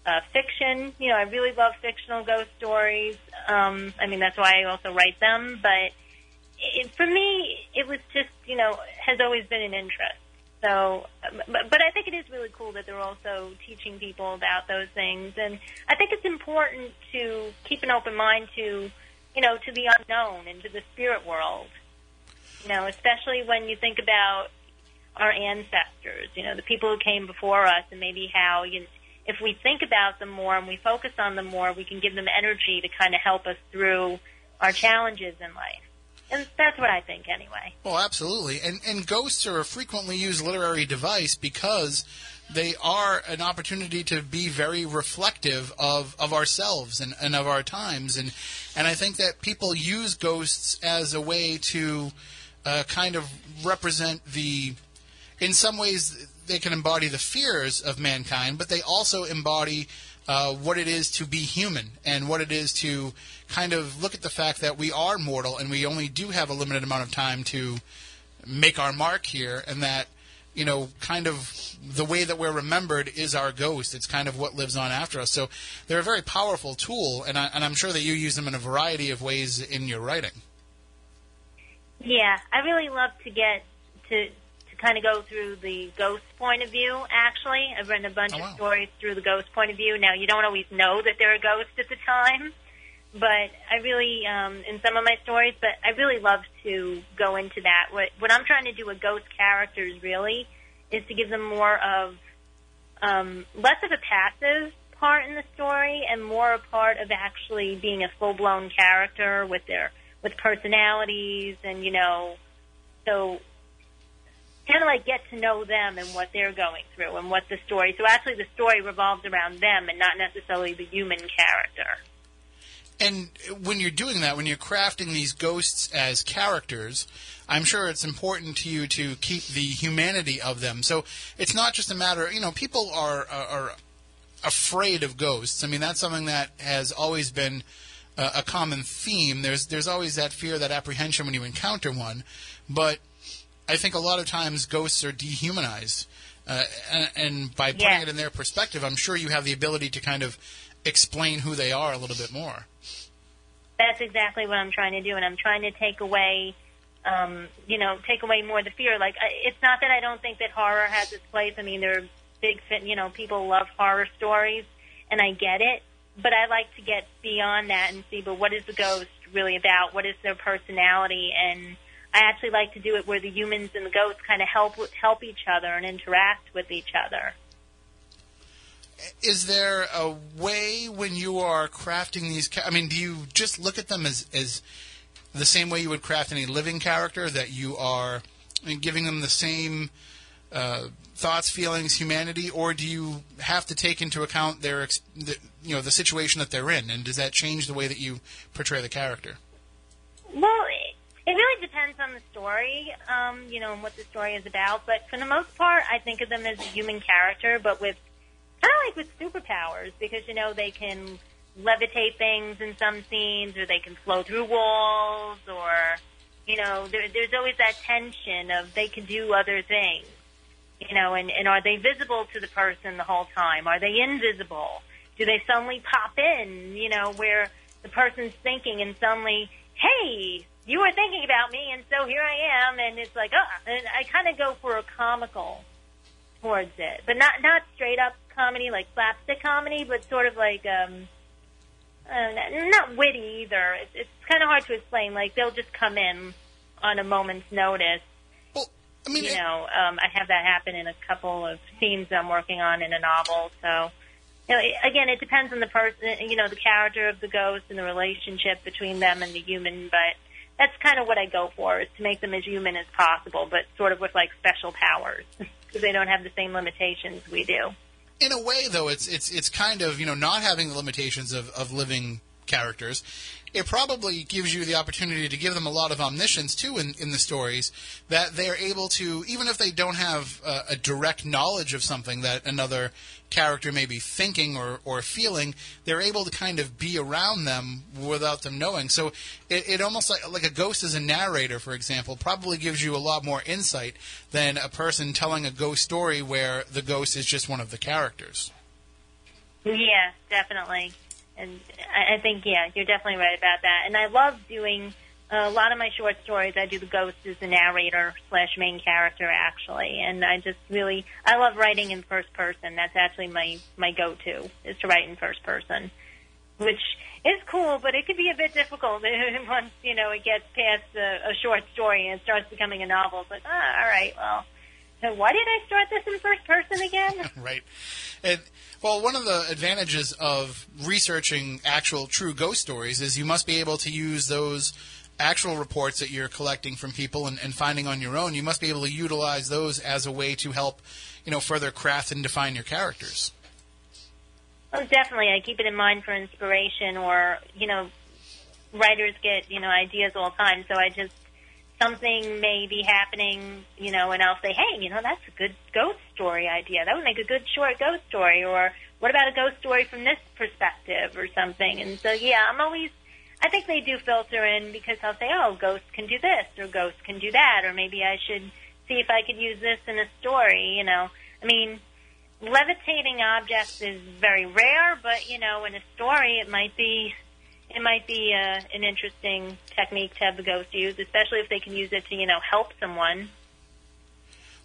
uh, fiction. You know, I really love fictional ghost stories. Um, I mean, that's why I also write them. But it, for me, it was just, you know, has always been an interest. So, but, but I think it is really cool that they're also teaching people about those things. And I think it's important to keep an open mind to, you know, to the unknown and to the spirit world. You know, especially when you think about our ancestors, you know, the people who came before us and maybe how, you know, if we think about them more and we focus on them more, we can give them energy to kind of help us through our challenges in life. And that's what I think anyway. Well, absolutely. And, and ghosts are a frequently used literary device because they are an opportunity to be very reflective of, of ourselves and, and of our times. And, and I think that people use ghosts as a way to... Uh, kind of represent the, in some ways they can embody the fears of mankind, but they also embody uh, what it is to be human and what it is to kind of look at the fact that we are mortal and we only do have a limited amount of time to make our mark here, and that, you know, kind of the way that we're remembered is our ghost. It's kind of what lives on after us. So they're a very powerful tool, and, I, and I'm sure that you use them in a variety of ways in your writing. Yeah, I really love to get to to kind of go through the ghost point of view, actually. I've written a bunch oh, wow. of stories through the ghost point of view. Now, you don't always know that they're a ghost at the time, but I really, um, in some of my stories, but I really love to go into that. What, what I'm trying to do with ghost characters, really, is to give them more of, um, less of a passive part in the story and more a part of actually being a full-blown character with their... with personalities and, you know, so kind of like get to know them and what they're going through and what the story. So actually the story revolves around them and not necessarily the human character. And when you're doing that, when you're crafting these ghosts as characters, I'm sure it's important to you to keep the humanity of them. So it's not just a matter of, you know, people are, are, are afraid of ghosts. I mean, that's something that has always been uh, a common theme. There's, there's always that fear, that apprehension when you encounter one. But I think a lot of times ghosts are dehumanized. Uh, and, and by putting yeah. it in their perspective, I'm sure you have the ability to kind of explain who they are a little bit more. That's exactly what I'm trying to do, and I'm trying to take away, um, you know, take away more the fear. Like, it's not that I don't think that horror has its place. I mean, there are big, you know, people love horror stories, and I get it. But I like to get beyond that and see, but what is the ghost really about? What is their personality? And I actually like to do it where the humans and the ghosts kind of help help each other and interact with each other. Is there a way when you are crafting these – I mean, do you just look at them as, as the same way you would craft any living character, that you are giving them the same uh, thoughts, feelings, humanity, or do you have to take into account their, the, you know, the situation that they're in, and does that change the way that you portray the character? Well, it really depends on the story, um, you know, and what the story is about, but for the most part, I think of them as a human character, but with – kind of like with superpowers, because, you know, they can levitate things in some scenes, or they can flow through walls, or, you know, there, there's always that tension of they can do other things, you know, and, and are they visible to the person the whole time? Are they invisible? Do they suddenly pop in, you know, where the person's thinking and suddenly, hey, you were thinking about me, and so here I am, and it's like, oh, and I kind of go for a comical towards it, but not, not straight up comedy, like slapstick comedy, but sort of like, um, uh, not witty either. It's, it's kind of hard to explain. Like, they'll just come in on a moment's notice. Well, I mean, you know, um, I have that happen in a couple of scenes I'm working on in a novel. So, you know, it, again, it depends on the person, you know, the character of the ghost and the relationship between them and the human, but that's kind of what I go for, is to make them as human as possible, but sort of with, like, special powers, because they don't have the same limitations we do. In a way, though, it's it's it's kind of, you know, not having the limitations of, of living characters, it probably gives you the opportunity to give them a lot of omniscience, too, in, in the stories, that they're able to, even if they don't have uh, a direct knowledge of something that another character may be thinking or, or feeling, they're able to kind of be around them without them knowing. So it, it almost like, like a ghost as a narrator, for example, probably gives you a lot more insight than a person telling a ghost story where the ghost is just one of the characters. Yeah, definitely. And I think, yeah, you're definitely right about that. And I love doing uh, a lot of my short stories. I do the ghost as the narrator slash main character, actually. And I just really, I love writing in first person. That's actually my, my go-to, is to write in first person, which is cool, but it can be a bit difficult once, you know, it gets past a, a short story and it starts becoming a novel. It's like, ah, all right, well. Why did I start this in first person again? Right. And, well, one of the advantages of researching actual true ghost stories is you must be able to use those actual reports that you're collecting from people and, and finding on your own. You must be able to utilize those as a way to help, you know, further craft and define your characters. Oh, definitely. I keep it in mind for inspiration, or, you know, writers get, you know, ideas all the time, so I just, something may be happening, you know, and I'll say, hey, you know, that's a good ghost story idea. That would make a good short ghost story. Or what about a ghost story from this perspective or something? And so, yeah, I'm always, I think they do filter in, because I'll say, oh, ghosts can do this, or ghosts can do that, or maybe I should see if I could use this in a story, you know. I mean, levitating objects is very rare, but, you know, in a story it might be... It might be uh, an interesting technique to have the ghost use, especially if they can use it to, you know, help someone.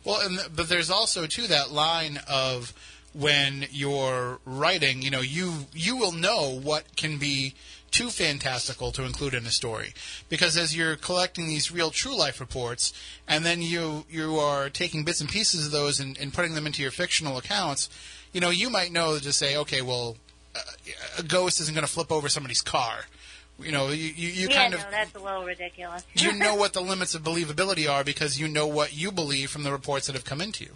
Well, and th- but there's also, too, that line of when you're writing, you know, you you will know what can be too fantastical to include in a story. Because as you're collecting these real true-life reports, and then you, you are taking bits and pieces of those and, and putting them into your fictional accounts, you know, you might know to say, okay, well, a ghost isn't going to flip over somebody's car. You know, you, you, you yeah, kind of... Yeah, no, that's a little ridiculous. You know what the limits of believability are, because you know what you believe from the reports that have come into you.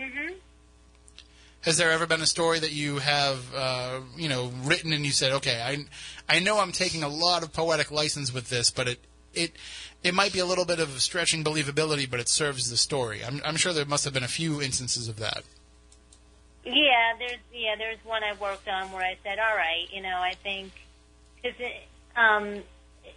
Mm-hmm. Has there ever been a story that you have, uh, you know, written and you said, okay, I, I know I'm taking a lot of poetic license with this, but it, it, it might be a little bit of stretching believability, but it serves the story. I'm, I'm sure there must have been a few instances of that. Yeah, there's yeah, there's one I worked on where I said, all right, you know, I think because it, um,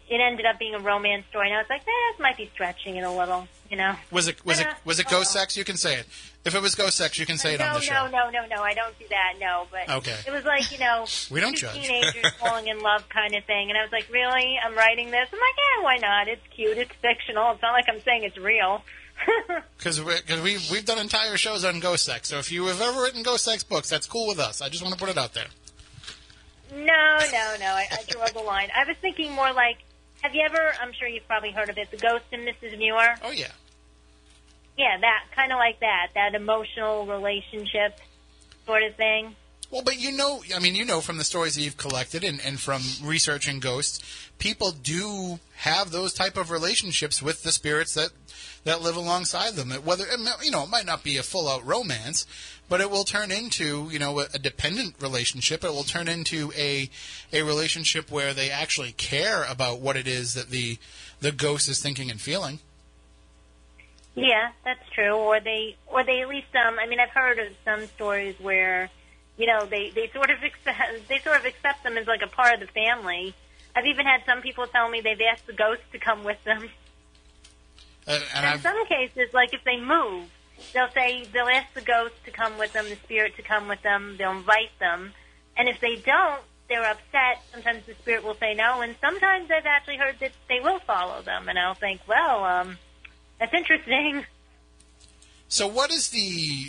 it ended up being a romance story, and I was like, eh, this might be stretching it a little, you know. Was it was it was it ghost sex? You can say it. If it was ghost sex, you can say it on the show. No, no, no, no, no. I don't do that. No, but okay. It was like, you know, we don't judge. Teenagers falling in love kind of thing, and I was like, really? I'm writing this? I'm like, yeah, why not? It's cute. It's fictional. It's not like I'm saying it's real. Because we, we've done entire shows on ghost sex, so if you have ever written ghost sex books, that's cool with us. I just want to put it out there. No, no, no. I, I drew the line. I was thinking more like, have you ever, I'm sure you've probably heard of it, The Ghost and Missus Muir? Oh, yeah. Yeah, that, kind of like that, that emotional relationship sort of thing. Well, but you know, I mean, you know from the stories that you've collected and, and from researching ghosts, people do have those type of relationships with the spirits that that live alongside them. Whether, you know, it might not be a full-out romance, but it will turn into, you know, a, a dependent relationship. It will turn into a a relationship where they actually care about what it is that the the ghost is thinking and feeling. Yeah, that's true. Or they, or they at least, um, I mean, I've heard of some stories where, you know, they, they sort of accept, they sort of accept them as like a part of the family. I've even had some people tell me they've asked the ghost to come with them. Uh, and in I've... some cases, like if they move, they'll say they'll ask the ghost to come with them, the spirit to come with them. They'll invite them, and if they don't, they're upset. Sometimes the spirit will say no, and sometimes I've actually heard that they will follow them. And I'll think, well, um, that's interesting. So, what is the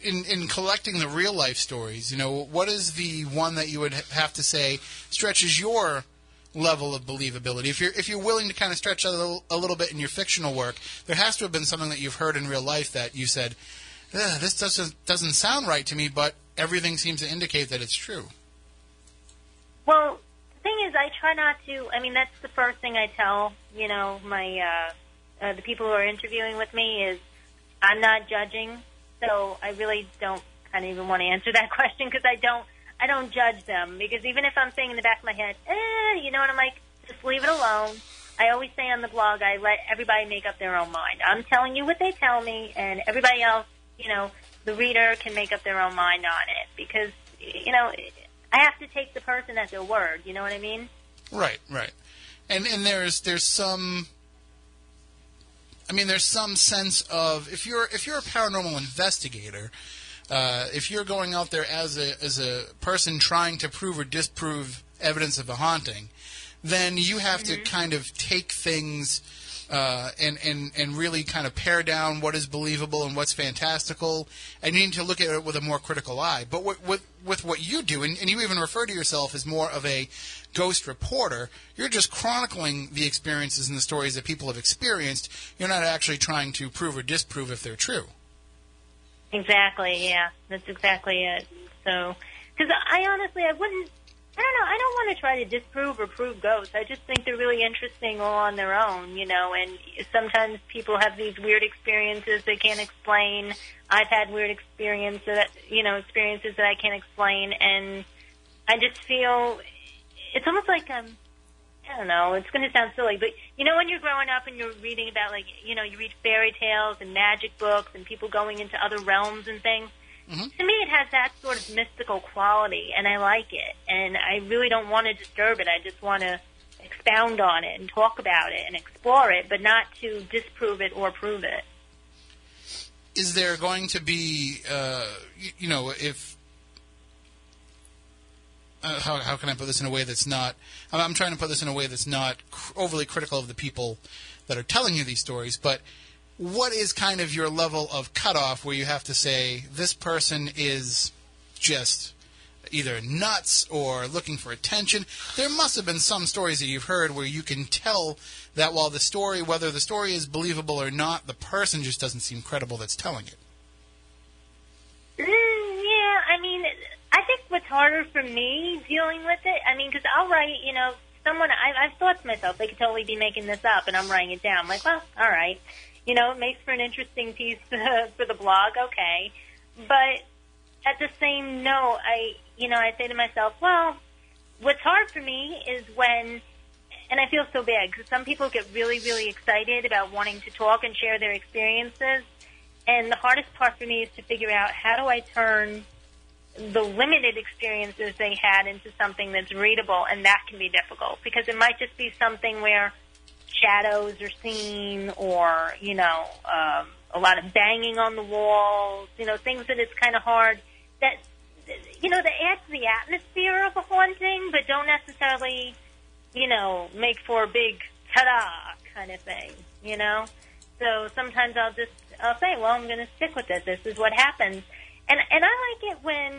In, in collecting the real-life stories, you know, what is the one that you would have to say stretches your level of believability? If you're, if you're willing to kind of stretch a little, a little bit in your fictional work, there has to have been something that you've heard in real life that you said, this doesn't, doesn't sound right to me, but everything seems to indicate that it's true. Well, the thing is, I try not to, I mean, that's the first thing I tell, you know, my uh, uh, the people who are interviewing with me is I'm not judging. So I really don't kind of even want to answer that question because I don't, I don't judge them. Because even if I'm saying in the back of my head, eh, you know what, I'm like, just leave it alone. I always say on the blog, I let everybody make up their own mind. I'm telling you what they tell me, and everybody else, you know, the reader can make up their own mind on it. Because, you know, I have to take the person at their word. You know what I mean? Right, right. And and there's there's some. I mean, there's some sense of if you're if you're a paranormal investigator, uh, if you're going out there as a as a person trying to prove or disprove evidence of a haunting, then you have mm-hmm. to kind of take things uh, and and and really kind of pare down what is believable and what's fantastical, and you need to look at it with a more critical eye. But with with, with what you do, and, and you even refer to yourself as more of a ghost reporter, you're just chronicling the experiences and the stories that people have experienced. You're not actually trying to prove or disprove if they're true. Exactly, yeah. That's exactly it. So, because I honestly, I wouldn't, I don't know, I don't want to try to disprove or prove ghosts. I just think they're really interesting all on their own, you know, and sometimes people have these weird experiences they can't explain. I've had weird experiences that, you know, experiences that I can't explain, and I just feel it's almost like, um, I don't know, it's going to sound silly, but you know when you're growing up and you're reading about, like, you know, you read fairy tales and magic books and people going into other realms and things, mm-hmm. to me it has that sort of mystical quality, and I like it, and I really don't want to disturb it. I just want to expound on it and talk about it and explore it, but not to disprove it or prove it. Is there going to be, uh, you, you know, if... Uh, how, how can I put this in a way that's not – I'm trying to put this in a way that's not cr- overly critical of the people that are telling you these stories, but what is kind of your level of cutoff where you have to say this person is just either nuts or looking for attention? There must have been some stories that you've heard where you can tell that while the story – whether the story is believable or not, the person just doesn't seem credible that's telling it. Mm, yeah, I mean – I think what's harder for me dealing with it, I mean, because I'll write, you know, someone, I, I've thought to myself, they could totally be making this up, and I'm writing it down. I'm like, well, all right. You know, it makes for an interesting piece for the blog, okay. But at the same note, I, you know, I say to myself, well, what's hard for me is when, and I feel so bad because some people get really, really excited about wanting to talk and share their experiences. And the hardest part for me is to figure out how do I turn the limited experiences they had into something that's readable, and that can be difficult because it might just be something where shadows are seen or, you know, um, a lot of banging on the walls, you know, things that it's kind of hard that, you know, that add to the atmosphere of a haunting but don't necessarily, you know, make for a big ta-da kind of thing, you know. So sometimes I'll just, I'll say, well, I'm going to stick with it. This is what happens. And and I like it when,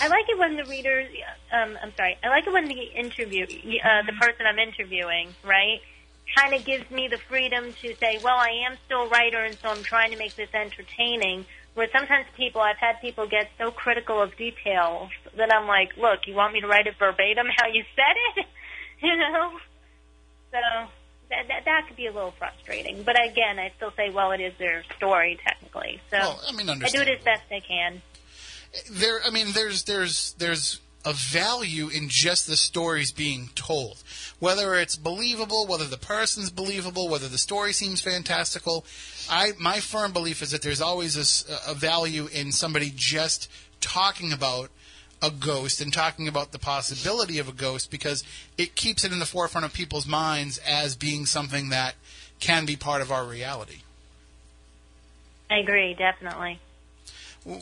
I like it when the readers, um, I'm sorry, I like it when the interview, uh, the person I'm interviewing, right, kind of gives me the freedom to say, well, I am still a writer, and so I'm trying to make this entertaining, where sometimes people, I've had people get so critical of details that I'm like, look, you want me to write it verbatim how you said it? You know? So that, that, that could be a little frustrating. But again, I still say, well, it is their story, technically. So well, I, mean, I do it as best I can. There, I mean, there's, there's, there's a value in just the stories being told. Whether it's believable, whether the person's believable, whether the story seems fantastical, I my firm belief is that there's always a, a value in somebody just talking about a ghost and talking about the possibility of a ghost because it keeps it in the forefront of people's minds as being something that can be part of our reality. I agree, definitely. Well,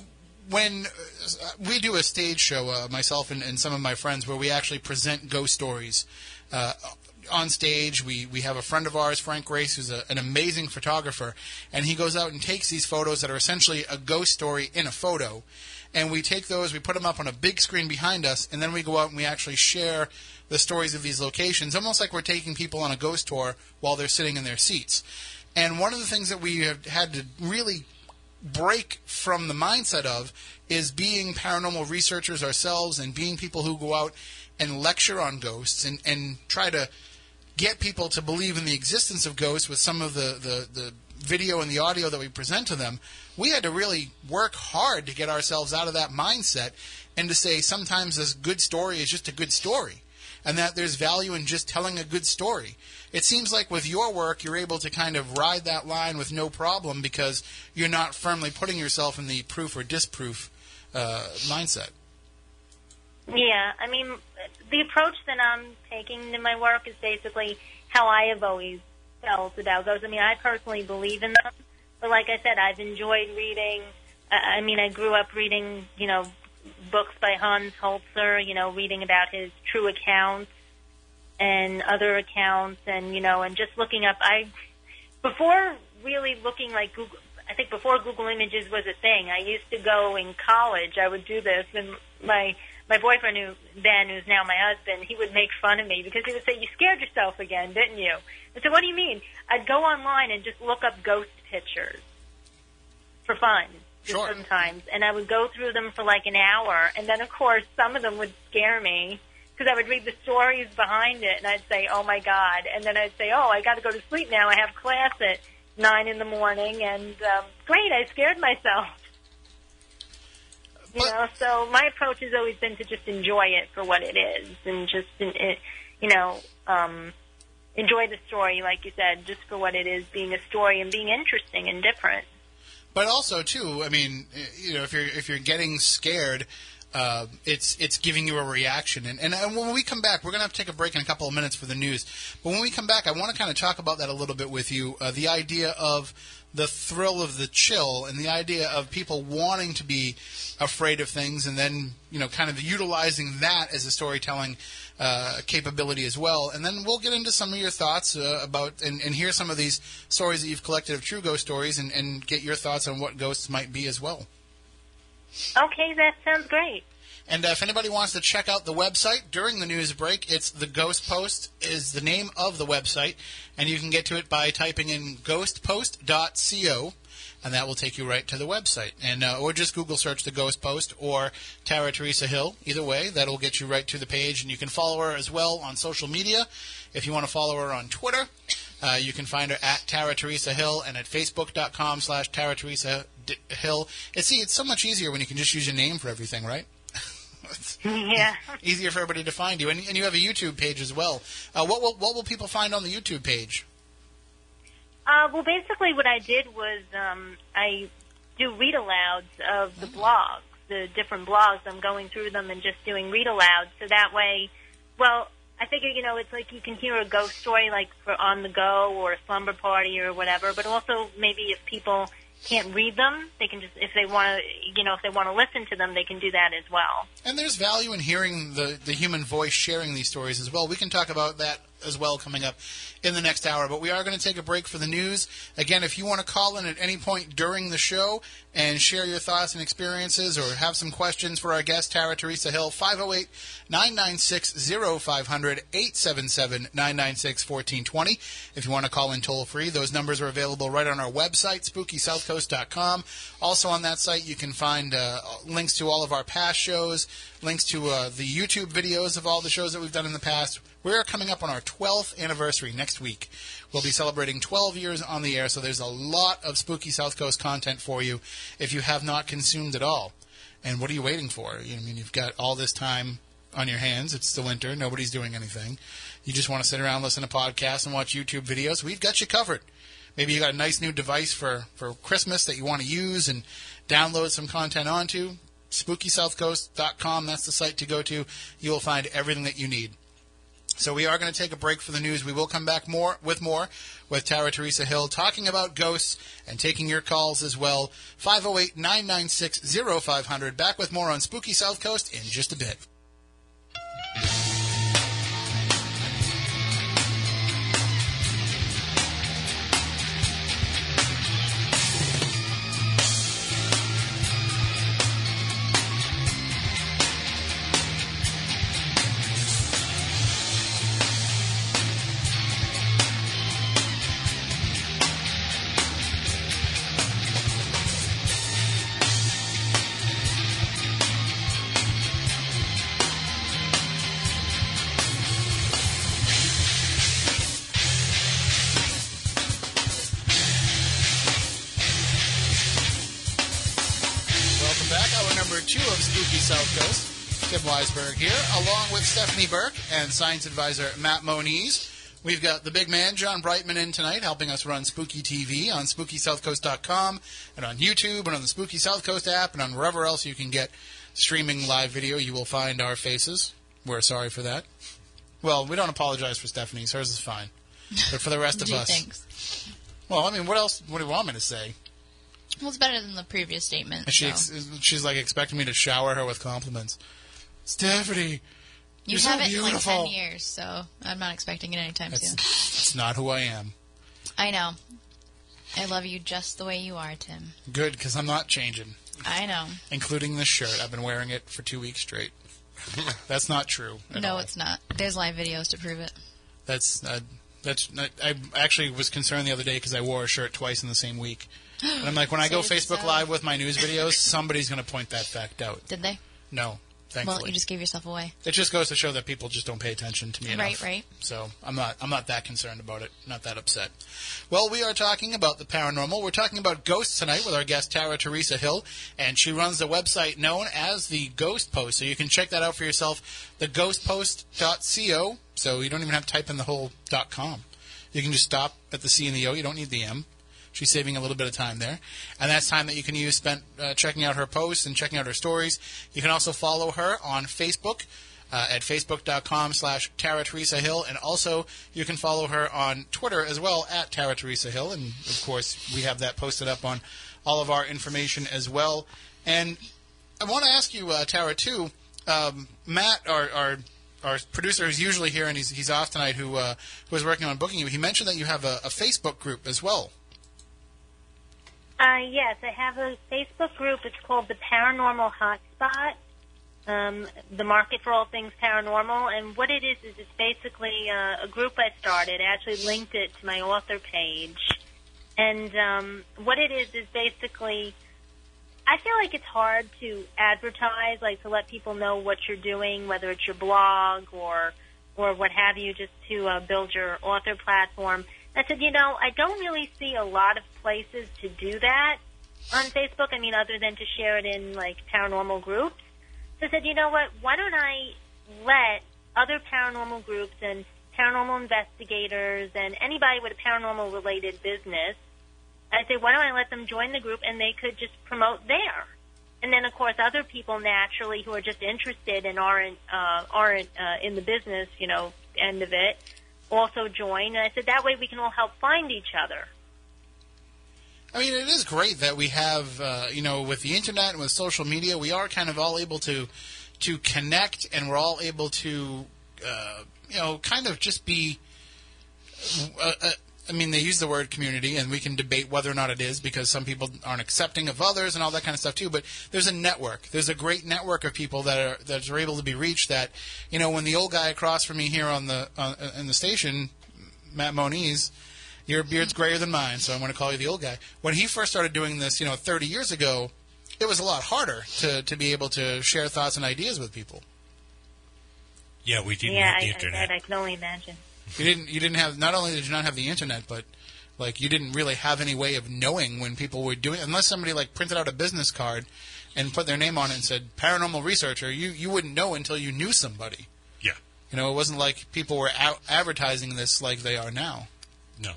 when we do a stage show, uh, myself and, and some of my friends, where we actually present ghost stories uh, on stage, we, we have a friend of ours, Frank Grace, who's a, an amazing photographer, and he goes out and takes these photos that are essentially a ghost story in a photo, and we take those, we put them up on a big screen behind us, and then we go out and we actually share the stories of these locations, almost like we're taking people on a ghost tour while they're sitting in their seats. And one of the things that we have had to really break from the mindset of is being paranormal researchers ourselves and being people who go out and lecture on ghosts and, and try to get people to believe in the existence of ghosts with some of the, the, the video and the audio that we present to them. We had to really work hard to get ourselves out of that mindset and to say sometimes this good story is just a good story and that there's value in just telling a good story. It seems like with your work, you're able to kind of ride that line with no problem because you're not firmly putting yourself in the proof or disproof uh, mindset. Yeah, I mean, the approach that I'm taking to my work is basically how I have always felt about ghosts. I mean, I personally believe in them, but like I said, I've enjoyed reading. I mean, I grew up reading, you know, books by Hans Holzer, you know, reading about his true accounts and other accounts, and, you know, and just looking up, I, before really looking like Google, I think before Google Images was a thing, I used to go in college, I would do this, and my, my boyfriend who then, who's now my husband, he would make fun of me, because he would say, you scared yourself again, didn't you? I said, what do you mean? I'd go online and just look up ghost pictures for fun. Sure. Sometimes, and I would go through them for like an hour, and then of course some of them would scare me because I would read the stories behind it, and I'd say, "Oh my God!" And then I'd say, "Oh, I got to go to sleep now. I have class at nine in the morning." And um, great, I scared myself. You know, so my approach has always been to just enjoy it for what it is, and just, you know, um, enjoy the story, like you said, just for what it is, being a story and being interesting and different. But also, too, I mean, you know, if you're if you're getting scared, uh, it's it's giving you a reaction. And, and and when we come back, we're going to have to take a break in a couple of minutes for the news. But when we come back, I want to kind of talk about that a little bit with you, uh, the idea of the thrill of the chill and the idea of people wanting to be afraid of things and then, you know, kind of utilizing that as a storytelling uh, capability as well. And then we'll get into some of your thoughts uh, about and, and hear some of these stories that you've collected of true ghost stories and, and get your thoughts on what ghosts might be as well. Okay, that sounds great. And uh, if anybody wants to check out the website during the news break, it's The Ghost Post is the name of the website, and you can get to it by typing in ghost post dot co. and that will take you right to the website. And uh, or just Google search The Ghost Post or Tara Theresa Hill. Either way, that'll get you right to the page. And you can follow her as well on social media. If you want to follow her on Twitter, uh, you can find her at Tara Theresa Hill and at facebook.com slash Tara Theresa Hill. And see, it's so much easier when you can just use your name for everything, right? Yeah. Easier for everybody to find you. And, and you have a YouTube page as well. Uh, what will, what will people find on the YouTube page? Uh, well, basically what I did was um, I do read-alouds of the blogs, the different blogs. I'm going through them and just doing read-alouds. So that way, well, I figure, you know, it's like you can hear a ghost story like for on the go or a slumber party or whatever. But also maybe if people can't read them, they can just, if they want to, you know, if they want to listen to them, they can do that as well. And there's value in hearing the, the human voice sharing these stories as well. We can talk about that as well coming up in the next hour, but we are going to take a break for the news. Again, if you want to call in at any point during the show and share your thoughts and experiences or have some questions for our guest, Tara Theresa Hill, five oh eight, nine nine six, oh five hundred, eight seven seven, nine nine six, one four two zero. If you want to call in toll-free, those numbers are available right on our website, spooky south coast dot com. Also on that site, you can find uh, links to all of our past shows, links to uh, the YouTube videos of all the shows that we've done in the past. We're coming up on our twelfth anniversary next week. We'll be celebrating twelve years on the air, so there's a lot of Spooky South Coast content for you if you have not consumed it all. And what are you waiting for? I mean, you've got all this time on your hands. It's the winter. Nobody's doing anything. You just want to sit around, listen to podcasts, and watch YouTube videos. We've got you covered. Maybe you got a nice new device for, for Christmas that you want to use and download some content onto. spooky south coast dot com, that's the site to go to. You will find everything that you need. So we are going to take a break for the news. We will come back more with more with Tara Theresa Hill talking about ghosts and taking your calls as well. five oh eight, nine nine six, oh five hundred. Back with more on Spooky South Coast in just a bit. Here, along with Stephanie Burke and science advisor Matt Moniz. We've got the big man, John Brightman, in tonight, helping us run Spooky T V on spooky south coast dot com and on YouTube and on the Spooky South Coast app and on wherever else you can get streaming live video. You will find our faces. We're sorry for that. Well, we don't apologize for Stephanie's. Hers is fine. But for the rest of us. Thanks. Well, I mean, what else? What do you want me to say? Well, it's better than the previous statement. She so. ex- she's like expecting me to shower her with compliments. Stephanie, you you're haven't so beautiful. Like ten years, so I'm not expecting it anytime that's, soon. That's not who I am. I know. I love you just the way you are, Tim. Good, because I'm not changing. I know. Including this shirt. I've been wearing it for two weeks straight. That's not true. No, all. It's not. There's live videos to prove it. That's uh, that's. Not, I actually was concerned the other day because I wore a shirt twice in the same week. And I'm like, when so I go Facebook so. Live with my news videos, somebody's going to point that fact out. Did they? No. Thankfully. Well, you just gave yourself away. It just goes to show that people just don't pay attention to me enough. Right, right. So I'm not I'm not that concerned about it, not that upset. Well, we are talking about the paranormal. We're talking about ghosts tonight with our guest, Tara Theresa Hill, and she runs the website known as The Ghost Post. So you can check that out for yourself, the ghost post dot co. So you don't even have to type in the whole .com. You can just stop at the C and the O. You don't need the M. She's saving a little bit of time there. And that's time that you can use spent uh, checking out her posts and checking out her stories. You can also follow her on Facebook uh, at facebook.com slash Tara Theresa Hill. And also you can follow her on Twitter as well at Tara Theresa Hill. And, of course, we have that posted up on all of our information as well. And I want to ask you, uh, Tara, too, um, Matt, our, our our producer who's usually here and he's, he's off tonight, who, uh, who was working on booking you, he mentioned that you have a, a Facebook group as well. Uh, yes, I have a Facebook group. It's called the Paranormal Hotspot, um, the market for all things paranormal. And what it is is it's basically uh, a group I started. I actually linked it to my author page. And um, what it is is basically, I feel like it's hard to advertise, like to let people know what you're doing, whether it's your blog or or what have you, just to uh, build your author platform. I said, you know, I don't really see a lot of places to do that on Facebook, I mean, other than to share it in, like, paranormal groups. So I said, you know what, why don't I let other paranormal groups and paranormal investigators and anybody with a paranormal-related business, I said, why don't I let them join the group and they could just promote there. And then, of course, other people naturally who are just interested and aren't, uh, aren't uh, in the business, you know, end of it, also join. And I said, that way we can all help find each other. I mean, it is great that we have, uh, you know, with the internet and with social media, we are kind of all able to to connect, and we're all able to, uh, you know, kind of just be, uh, uh, I mean, they use the word community, and we can debate whether or not it is, because some people aren't accepting of others and all that kind of stuff too, but there's a network. There's a great network of people that are that are able to be reached that, you know, when the old guy across from me here on the on, in the station, Matt Moniz, your beard's grayer than mine, so I'm going to call you the old guy. When he first started doing this, you know, thirty years ago, it was a lot harder to, to be able to share thoughts and ideas with people. Yeah, we didn't yeah, have the I, internet. I, I can only imagine. You didn't. You didn't have. Not only did you not have the internet, but like you didn't really have any way of knowing when people were doing, unless somebody like printed out a business card and put their name on it and said paranormal researcher. You you wouldn't know until you knew somebody. Yeah. You know, it wasn't like people were out advertising this like they are now. No.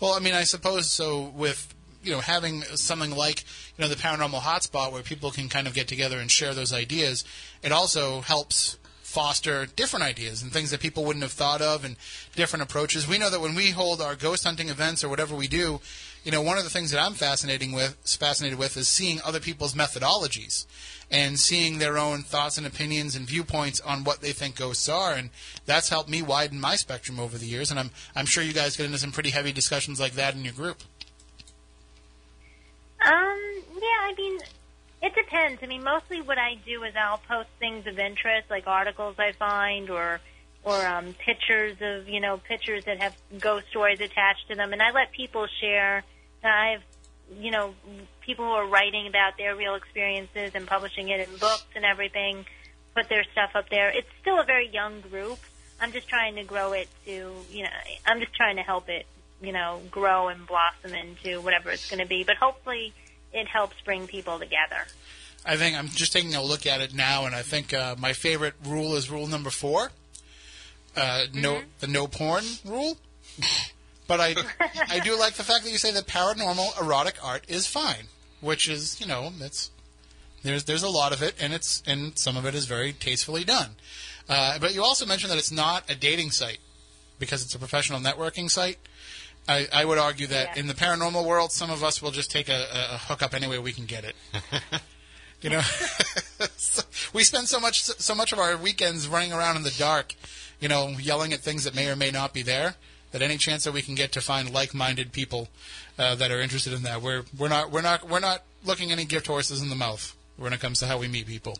Well, I mean, I suppose so with, you know, having something like, you know, the Paranormal Hotspot where people can kind of get together and share those ideas, it also helps foster different ideas and things that people wouldn't have thought of and different approaches. We know that when we hold our ghost hunting events or whatever we do, you know, one of the things that I'm fascinating with, fascinated with is seeing other people's methodologies and seeing their own thoughts and opinions and viewpoints on what they think ghosts are, and that's helped me widen my spectrum over the years, and I'm I'm sure you guys get into some pretty heavy discussions like that in your group. Um, yeah, I mean, it depends. I mean, mostly what I do is I'll post things of interest, like articles I find or or um, pictures of, you know, pictures that have ghost stories attached to them, and I let people share. I have, you know, people who are writing about their real experiences and publishing it in books and everything, put their stuff up there. It's still a very young group. I'm just trying to grow it to, you know, I'm just trying to help it, you know, grow and blossom into whatever it's going to be, but hopefully it helps bring people together. I think I'm just taking a look at it now, and I think uh, my favorite rule is rule number four, uh, mm-hmm. no, the no porn rule. But I, I do like the fact that you say that paranormal erotic art is fine, which is, you know, it's there's there's a lot of it, and it's and some of it is very tastefully done. Uh, but you also mentioned that it's not a dating site because it's a professional networking site. I, I would argue that yeah. in the paranormal world, some of us will just take a, a hookup any way we can get it. You know, we spend so much so much of our weekends running around in the dark, you know, yelling at things that may or may not be there. That any chance that we can get to find like-minded people uh, that are interested in that, we're we're not we're not we're not looking any gift horses in the mouth when it comes to how we meet people.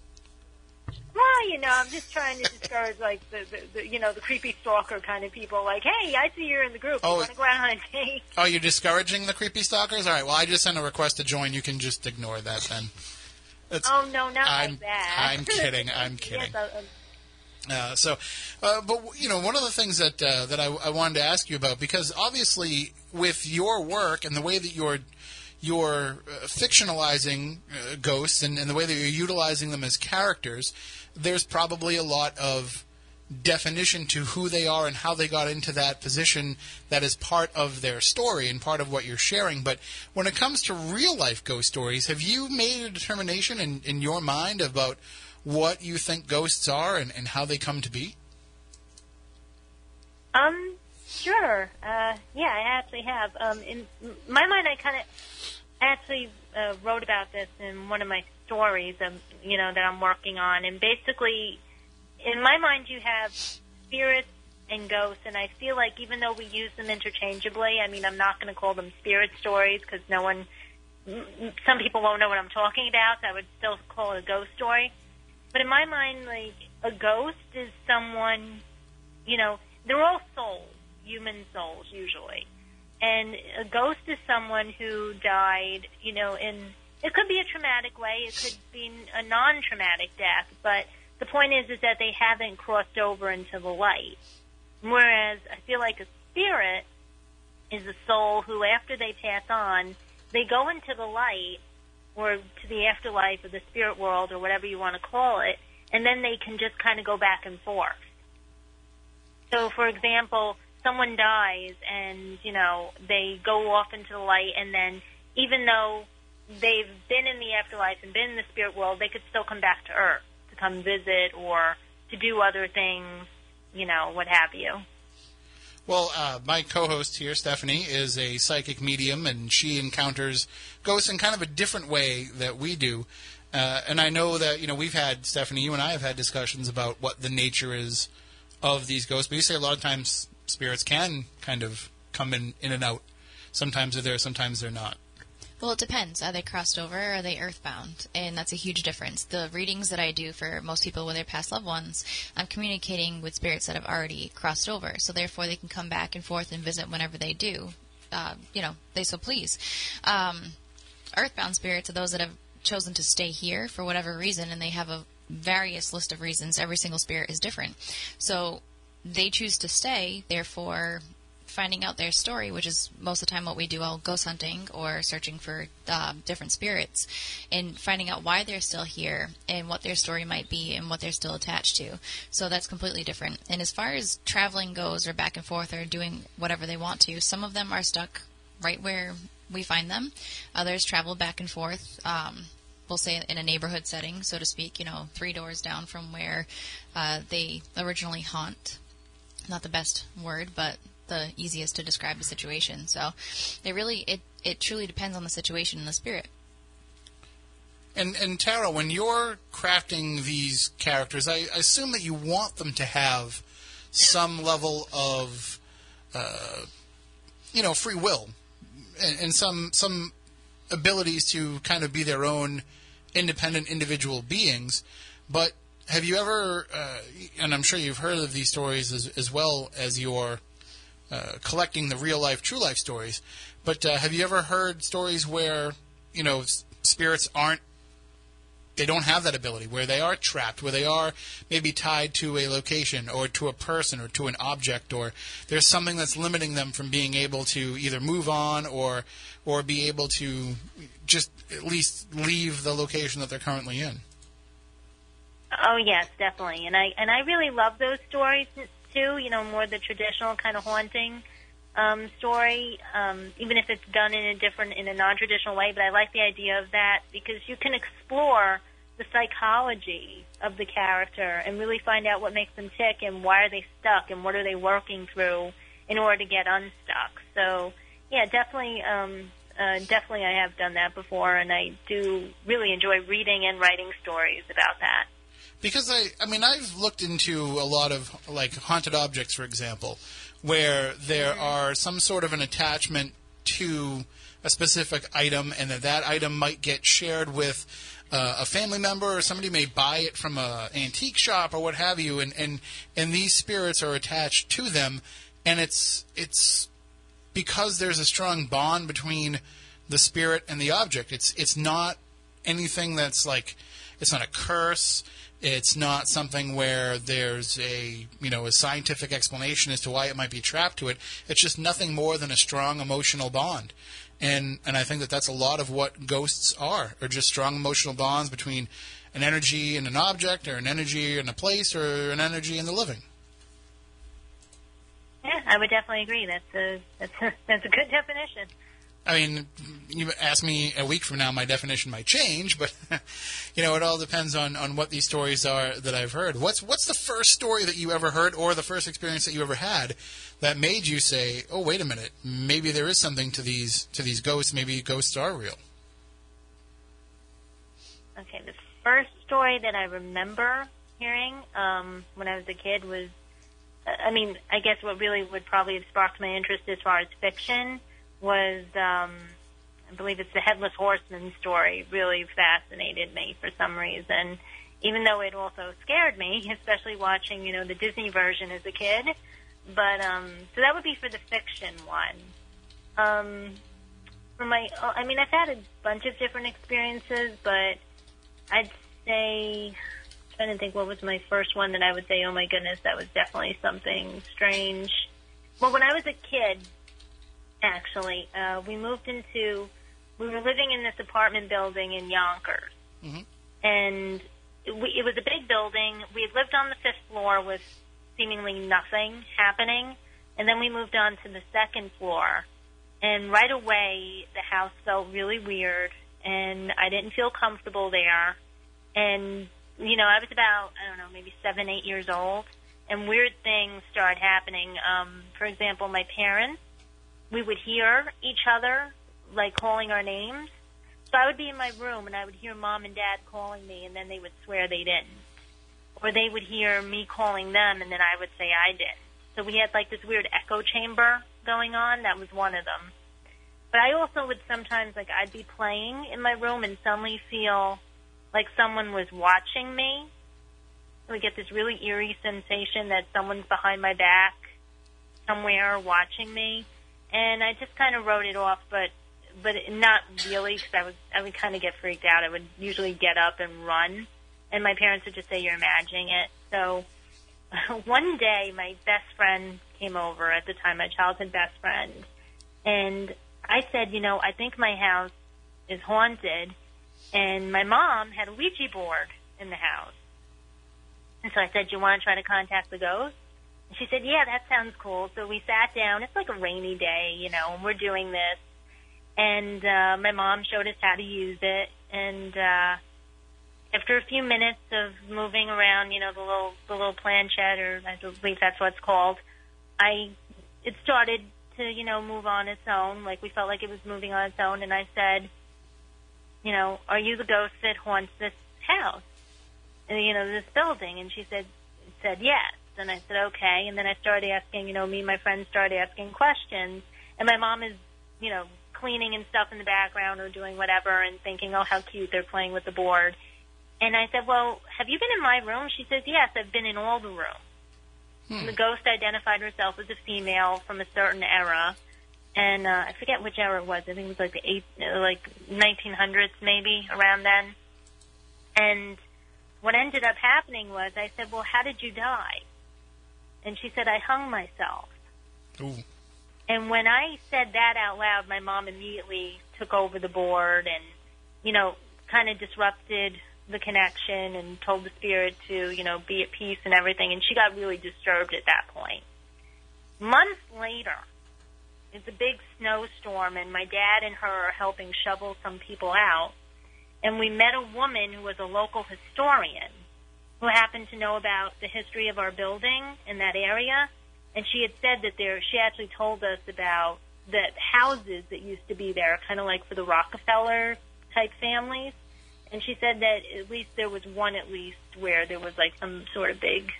Well, you know, I'm just trying to discourage, like, the, the, the, you know, the creepy stalker kind of people. Like, hey, I see you're in the group. Oh, you want to go out on a date? Oh, you're discouraging the creepy stalkers? All right, well, I just sent a request to join. You can just ignore that then. It's, oh, no, not I'm, like that. I'm kidding. I'm kidding. Yes, I, I'm, Uh, so, uh, but, you know, one of the things that uh, that I, I wanted to ask you about, because obviously with your work and the way that you're, you're uh, fictionalizing uh, ghosts and, and the way that you're utilizing them as characters, there's probably a lot of definition to who they are and how they got into that position that is part of their story and part of what you're sharing. But when it comes to real-life ghost stories, have you made a determination in, in your mind about what you think ghosts are and, and how they come to be? Um, sure. Uh, yeah, I actually have. Um, in my mind, I kind of actually uh, wrote about this in one of my stories, um, you know, that I'm working on. And basically, in my mind, you have spirits and ghosts, and I feel like even though we use them interchangeably, I mean, I'm not going to call them spirit stories because no one, some people won't know what I'm talking about, so I would still call it a ghost story. But in my mind, like, a ghost is someone, you know, they're all souls, human souls usually. And a ghost is someone who died, you know, in, it could be a traumatic way, it could be a non-traumatic death, but the point is, is that they haven't crossed over into the light. Whereas I feel like a spirit is a soul who, after they pass on, they go into the light or to the afterlife or the spirit world or whatever you want to call it, and then they can just kind of go back and forth. So, for example, someone dies and, you know, they go off into the light, and then even though they've been in the afterlife and been in the spirit world, they could still come back to Earth to come visit or to do other things, you know, what have you. Well, uh, my co-host here, Stephanie, is a psychic medium, and she encounters ghosts in kind of a different way that we do. Uh, and I know that, you know, we've had, Stephanie, you and I have had discussions about what the nature is of these ghosts. But you say a lot of times spirits can kind of come in, in and out. Sometimes they're there, sometimes they're not. Well, it depends. Are they crossed over or are they earthbound? And that's a huge difference. The readings that I do for most people when they're past loved ones, I'm communicating with spirits that have already crossed over. So therefore, they can come back and forth and visit whenever they do. Uh, you know, they so please. Um, earthbound spirits are those that have chosen to stay here for whatever reason, and they have a various list of reasons. Every single spirit is different. So they choose to stay, therefore finding out their story, which is most of the time what we do all ghost hunting or searching for uh, different spirits, and finding out why they're still here and what their story might be and what they're still attached to. So that's completely different. And as far as traveling goes or back and forth or doing whatever they want to, some of them are stuck right where we find them. Others travel back and forth, um, we'll say in a neighborhood setting, so to speak, you know, three doors down from where uh, they originally haunt. Not the best word, but the easiest to describe the situation. So it really, it, it truly depends on the situation and the spirit. And, and Tara, when you're crafting these characters, I, I assume that you want them to have some level of, uh, you know, free will and, and some, some abilities to kind of be their own independent individual beings. But have you ever, uh, and I'm sure you've heard of these stories as, as well as your Uh, collecting the real-life, true-life stories. But uh, have you ever heard stories where, you know, spirits aren't, they don't have that ability, where they are trapped, where they are maybe tied to a location or to a person or to an object, or there's something that's limiting them from being able to either move on or or be able to just at least leave the location that they're currently in? Oh, yes, definitely. And I, and I really love those stories, too, you know, more the traditional kind of haunting um, story, um, even if it's done in a different, in a non-traditional way. But I like the idea of that because you can explore the psychology of the character and really find out what makes them tick and why are they stuck and what are they working through in order to get unstuck. So, yeah, definitely, um, uh, definitely I have done that before, and I do really enjoy reading and writing stories about that. Because, I I mean, I've looked into a lot of, like, haunted objects, for example, where there are some sort of an attachment to a specific item, and that that item might get shared with uh, a family member, or somebody may buy it from an antique shop or what have you, and, and, and these spirits are attached to them, and it's it's because there's a strong bond between the spirit and the object. It's, it's not anything that's, like, it's not a curse. It's not something where there's a, you know, a scientific explanation as to why it might be trapped to it. It's just nothing more than a strong emotional bond. And and I think that that's a lot of what ghosts are, are just strong emotional bonds between an energy and an object, or an energy and a place, or an energy and the living. Yeah, I would definitely agree. That's a, that's a, that's a good definition. I mean, you ask me a week from now, my definition might change, but, you know, it all depends on, on what these stories are that I've heard. What's what's the first story that you ever heard, or the first experience that you ever had, that made you say, oh, wait a minute, maybe there is something to these to these ghosts, maybe ghosts are real? Okay, the first story that I remember hearing um, when I was a kid was, I mean, I guess what really would probably have sparked my interest as far as fiction was, um, I believe it's the Headless Horseman story, really fascinated me for some reason, even though it also scared me, especially watching, you know, the Disney version as a kid. But, um, so that would be for the fiction one. Um, for my, I mean, I've had a bunch of different experiences, but I'd say, I'm trying to think, what was my first one that I would say, oh my goodness, that was definitely something strange. Well, when I was a kid, actually, uh, we moved into, we were living in this apartment building in Yonkers. Mm-hmm. And we, it was a big building. We had lived on the fifth floor with seemingly nothing happening. And then we moved on to the second floor. And right away, the house felt really weird. And I didn't feel comfortable there. And, you know, I was about, I don't know, maybe seven, eight years old. And weird things started happening. Um, for example, my parents, we would hear each other, like, calling our names. So I would be in my room, and I would hear Mom and Dad calling me, and then they would swear they didn't. Or they would hear me calling them, and then I would say I did. So we had, like, this weird echo chamber going on. That was one of them. But I also would sometimes, like, I'd be playing in my room and suddenly feel like someone was watching me. So I get this really eerie sensation that someone's behind my back somewhere watching me. And I just kind of wrote it off, but but not really, because I, I would kind of get freaked out. I would usually get up and run, and my parents would just say, you're imagining it. So one day, my best friend came over at the time, my childhood best friend, and I said, you know, I think my house is haunted, and my mom had a Ouija board in the house. And so I said, do you want to try to contact the ghost? And she said, yeah, that sounds cool. So we sat down. It's like a rainy day, you know, and we're doing this. And uh, my mom showed us how to use it. And uh, after a few minutes of moving around, you know, the little the little planchette, or I believe that's what it's called, I it started to, you know, move on its own. Like, we felt like it was moving on its own. And I said, you know, are you the ghost that haunts this house, and, you know, this building? And she said, said yes. And I said, okay. And then I started asking, you know, me and my friends started asking questions. And my mom is, you know, cleaning and stuff in the background or doing whatever and thinking, oh, how cute, they're playing with the board. And I said, well, have you been in my room? She says, yes, I've been in all the rooms. Hmm. The ghost identified herself as a female from a certain era. And uh, I forget which era it was. I think it was like the eight, like nineteen hundreds maybe, around then. And what ended up happening was I said, well, how did you die? And she said, I hung myself. Ooh. And when I said that out loud, my mom immediately took over the board and, you know, kind of disrupted the connection and told the spirit to, you know, be at peace and everything. And she got really disturbed at that point. Months later, it's a big snowstorm, and my dad and her are helping shovel some people out. And we met a woman who was a local historian, who happened to know about the history of our building in that area. And she had said that there, she actually told us about the houses that used to be there, kind of like for the Rockefeller-type families. And she said that at least there was one at least where there was like some sort of big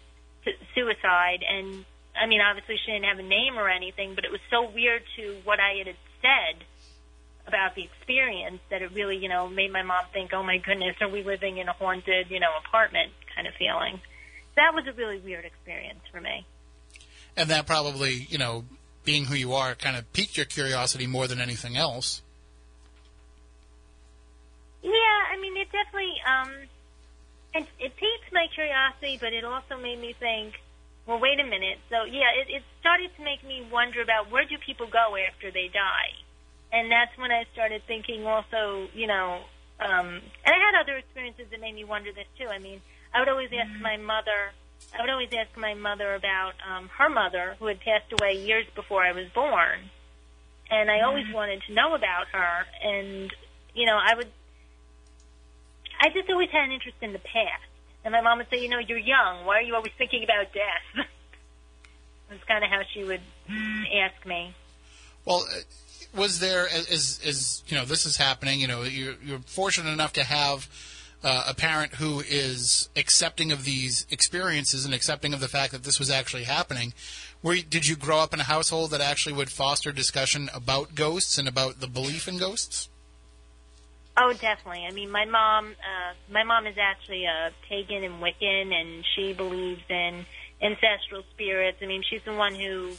suicide. And, I mean, obviously she didn't have a name or anything, but it was so weird to what I had said about the experience that it really, you know, made my mom think, oh my goodness, are we living in a haunted, you know, apartment kind of feeling. That was a really weird experience for me. And that probably, you know, being who you are, kind of piqued your curiosity more than anything else. Yeah, I mean, it definitely, um, it, it piqued my curiosity, but it also made me think, well, wait a minute. So, yeah, it, it started to make me wonder about where do people go after they die? And that's when I started thinking also, you know, um, and I had other experiences that made me wonder this, too. I mean, I would always ask my mother, I would always ask my mother about um, her mother, who had passed away years before I was born. And I always wanted to know about her. And, you know, I would, I just always had an interest in the past. And my mom would say, you know, you're young. Why are you always thinking about death? That's kind of how she would ask me. Well, was there, as, as you know, this is happening, you know, you're, you're fortunate enough to have Uh, a parent who is accepting of these experiences and accepting of the fact that this was actually happening. Were, did you grow up in a household that actually would foster discussion about ghosts and about the belief in ghosts? Oh, definitely. I mean, my mom, uh, my mom is actually a pagan and Wiccan, and she believes in ancestral spirits. I mean, she's the one who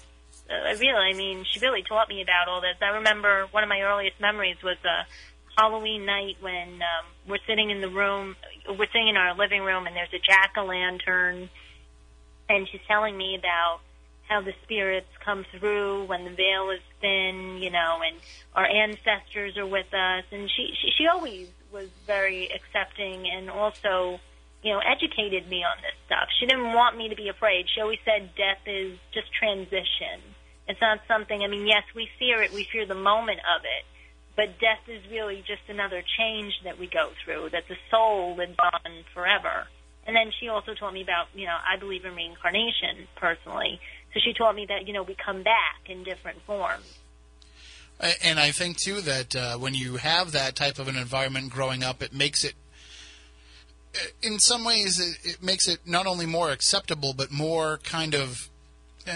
I really, I mean, she really taught me about all this. I remember one of my earliest memories was a Halloween night when um, we're sitting in the room, we're sitting in our living room, and there's a jack-o'-lantern, and she's telling me about how the spirits come through when the veil is thin, you know, and our ancestors are with us. And she, she, she always was very accepting and also, you know, educated me on this stuff. She didn't want me to be afraid. She always said death is just transition. It's not something, I mean, yes, we fear it. We fear the moment of it. But death is really just another change that we go through, that the soul lives on forever. And then she also taught me about, you know, I believe in reincarnation personally. So she taught me that, you know, we come back in different forms. And I think, too, that uh, when you have that type of an environment growing up, it makes it, in some ways, it, it makes it not only more acceptable, but more kind of, uh,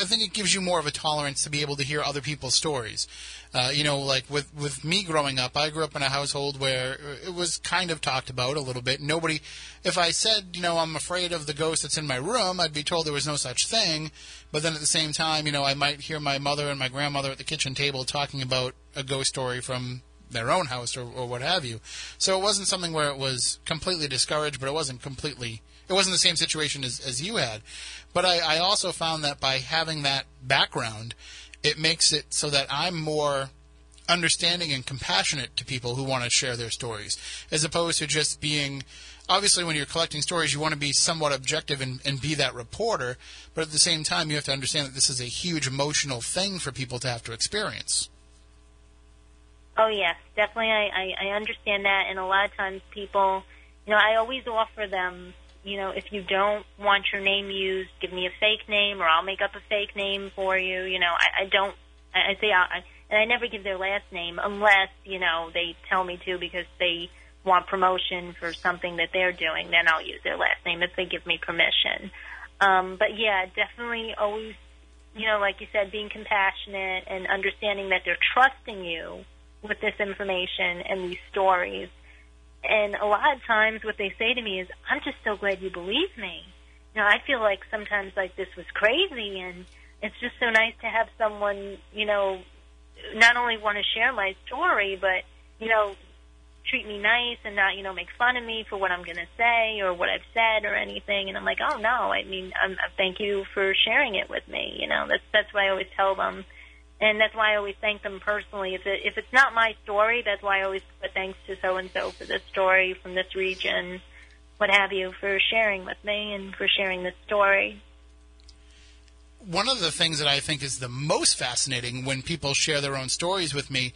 I think it gives you more of a tolerance to be able to hear other people's stories. Uh, you know, like with, with me growing up, I grew up in a household where it was kind of talked about a little bit. Nobody, if I said, you know, I'm afraid of the ghost that's in my room, I'd be told there was no such thing. But then at the same time, you know, I might hear my mother and my grandmother at the kitchen table talking about a ghost story from their own house or, or what have you. So it wasn't something where it was completely discouraged, but it wasn't completely, it wasn't the same situation as, as you had. But I, I also found that by having that background, it makes it so that I'm more understanding and compassionate to people who want to share their stories, as opposed to just being, obviously when you're collecting stories, you want to be somewhat objective and, and be that reporter, but at the same time, you have to understand that this is a huge emotional thing for people to have to experience. Oh, yes, definitely. I, I, I understand that, and a lot of times people, you know, I always offer them, you know, if you don't want your name used, give me a fake name, or I'll make up a fake name for you. You know, I, I don't, I, I say, I, and I never give their last name unless, you know, they tell me to because they want promotion for something that they're doing. Then I'll use their last name if they give me permission. Um, but, yeah, definitely always, you know, like you said, being compassionate and understanding that they're trusting you with this information and these stories. And a lot of times what they say to me is, I'm just so glad you believe me. You know, I feel like sometimes like this was crazy, and it's just so nice to have someone, you know, not only want to share my story, but, you know, treat me nice and not, you know, make fun of me for what I'm going to say or what I've said or anything. And I'm like, oh, no, I mean, I'm, thank you for sharing it with me. You know, that's, that's why I always tell them. And that's why I always thank them personally. If it, if it's not my story, that's why I always put thanks to so-and-so for this story from this region, what have you, for sharing with me and for sharing this story. One of the things that I think is the most fascinating when people share their own stories with me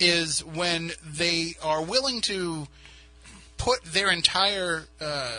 is when they are willing to put their entire uh,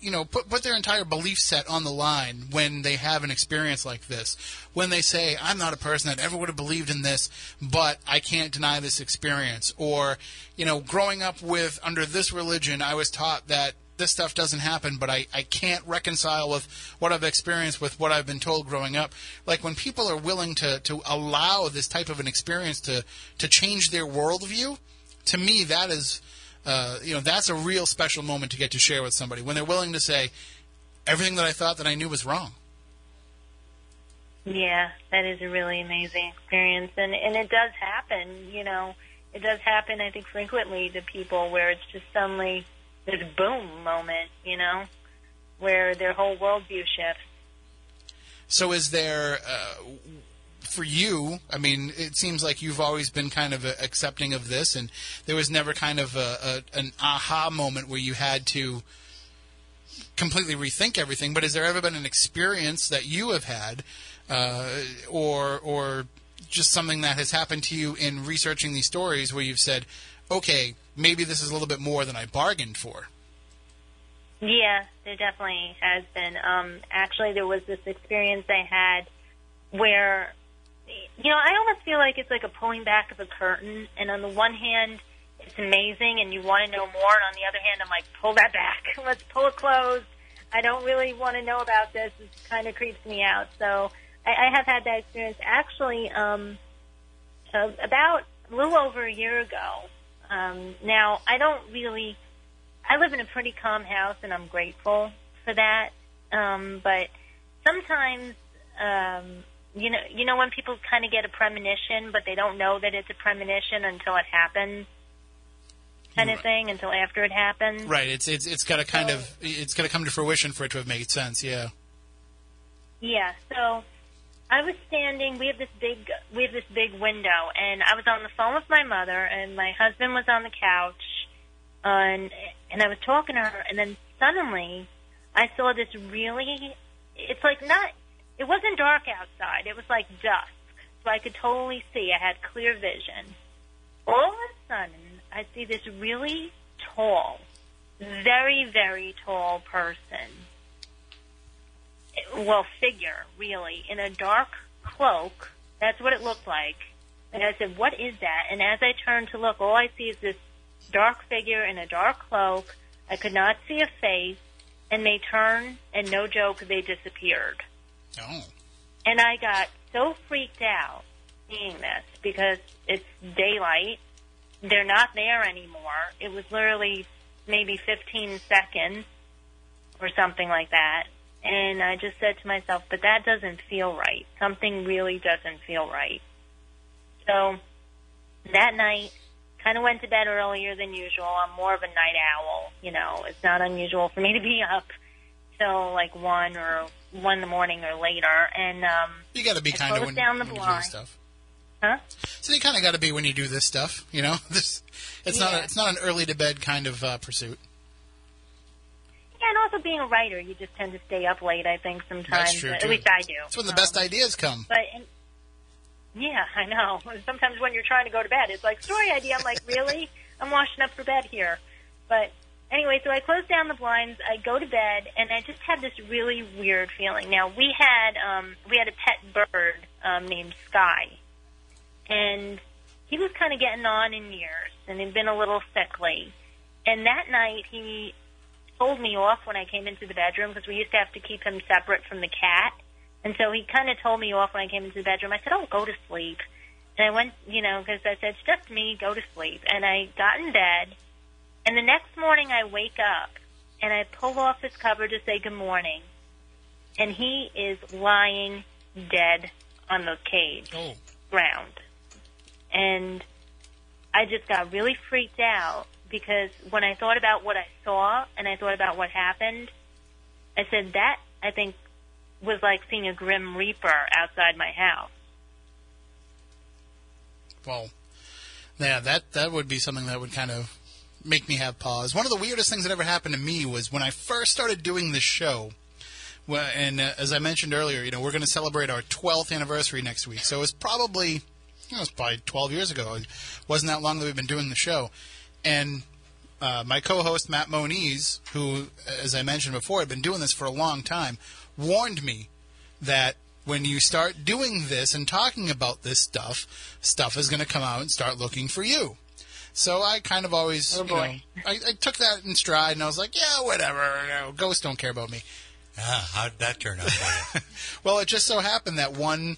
you know, put, put their entire belief set on the line when they have an experience like this. When they say, I'm not a person that ever would have believed in this, but I can't deny this experience. Or, you know, growing up with, under this religion, I was taught that this stuff doesn't happen, but I, I can't reconcile with what I've experienced with what I've been told growing up. Like, when people are willing to, to allow this type of an experience to, to change their worldview, to me, that is... Uh, you know, that's a real special moment to get to share with somebody, when they're willing to say, everything that I thought that I knew was wrong. Yeah, that is a really amazing experience. And, and it does happen, you know. It does happen, I think, frequently to people where it's just suddenly this boom moment, you know, where their whole worldview shifts. So is there... Uh, For you, I mean, it seems like you've always been kind of accepting of this, and there was never kind of a, a, an aha moment where you had to completely rethink everything. But has there ever been an experience that you have had, uh, or or just something that has happened to you in researching these stories where you've said, okay, maybe this is a little bit more than I bargained for? Yeah, there definitely has been. Um, actually, there was this experience I had where... You know, I almost feel like it's like a pulling back of a curtain, and on the one hand, it's amazing, and you want to know more, and on the other hand, I'm like, pull that back. Let's pull it closed. I don't really want to know about this. It kind of creeps me out. So I, I have had that experience. Actually, um, uh, about a little over a year ago, um, now I don't really, I live in a pretty calm house, and I'm grateful for that, um, but sometimes... Um, you know, you know when people kind of get a premonition, but they don't know that it's a premonition until it happens, kind You're of right. thing, until after it happens. Right. It's it's it's got to kind so, of it's got to come to fruition for it to have made sense. Yeah. Yeah. So I was standing. We have this big we have this big window, and I was on the phone with my mother, and my husband was on the couch, uh, and and I was talking to her, and then suddenly I saw this really. It's like not. It wasn't dark outside. It was like dusk, so I could totally see. I had clear vision. All of a sudden, I see this really tall, very, very tall person, well, figure, really, in a dark cloak. That's what it looked like. And I said, what is that? And as I turned to look, all I see is this dark figure in a dark cloak. I could not see a face, and they turned, and no joke, they disappeared. Oh. And I got so freaked out seeing this because it's daylight. They're not there anymore. It was literally maybe fifteen seconds or something like that. And I just said to myself, but that doesn't feel right. Something really doesn't feel right. So that night, kind of went to bed earlier than usual. I'm more of a night owl. You know, it's not unusual for me to be up till like one or one in the morning or later, and um, you got to be kind of when, down the when you do this stuff, huh? So you kind of got to be when you do this stuff, you know. This it's yeah. not a, it's not an early to bed kind of uh, pursuit. Yeah, and also being a writer, you just tend to stay up late. I think sometimes, That's true, at least I do. That's when the um, best ideas come. But and, yeah, I know. Sometimes when you're trying to go to bed, it's like story idea. I'm like, really? I'm washing up for bed here, but. Anyway, so I closed down the blinds, I go to bed, and I just had this really weird feeling. Now, we had um, we had a pet bird um, named Sky, and he was kind of getting on in years, and he'd been a little sickly. And that night, he pulled me off when I came into the bedroom, because we used to have to keep him separate from the cat. And so he kind of told me off when I came into the bedroom. I said, oh, go to sleep. And I went, you know, because I said, it's just me, go to sleep. And I got in bed. And the next morning I wake up, and I pull off his cover to say good morning, and he is lying dead on the cage oh. ground. And I just got really freaked out, because when I thought about what I saw and I thought about what happened, I said that, I think, was like seeing a grim reaper outside my house. Well, yeah, that, that would be something that would kind of make me have pause. One of the weirdest things that ever happened to me was when I first started doing this show, and uh, as I mentioned earlier, you know, we're going to celebrate our twelfth anniversary next week. So it was probably, you know, it was probably twelve years ago. It wasn't that long that we've been doing the show. And uh, my co-host, Matt Moniz, who, as I mentioned before, had been doing this for a long time, warned me that when you start doing this and talking about this stuff, stuff is going to come out and start looking for you. So I kind of always, oh, you know, I, I took that in stride, and I was like, yeah, whatever, you know, ghosts don't care about me. Ah, how'd that turn out for you? Well, it just so happened that one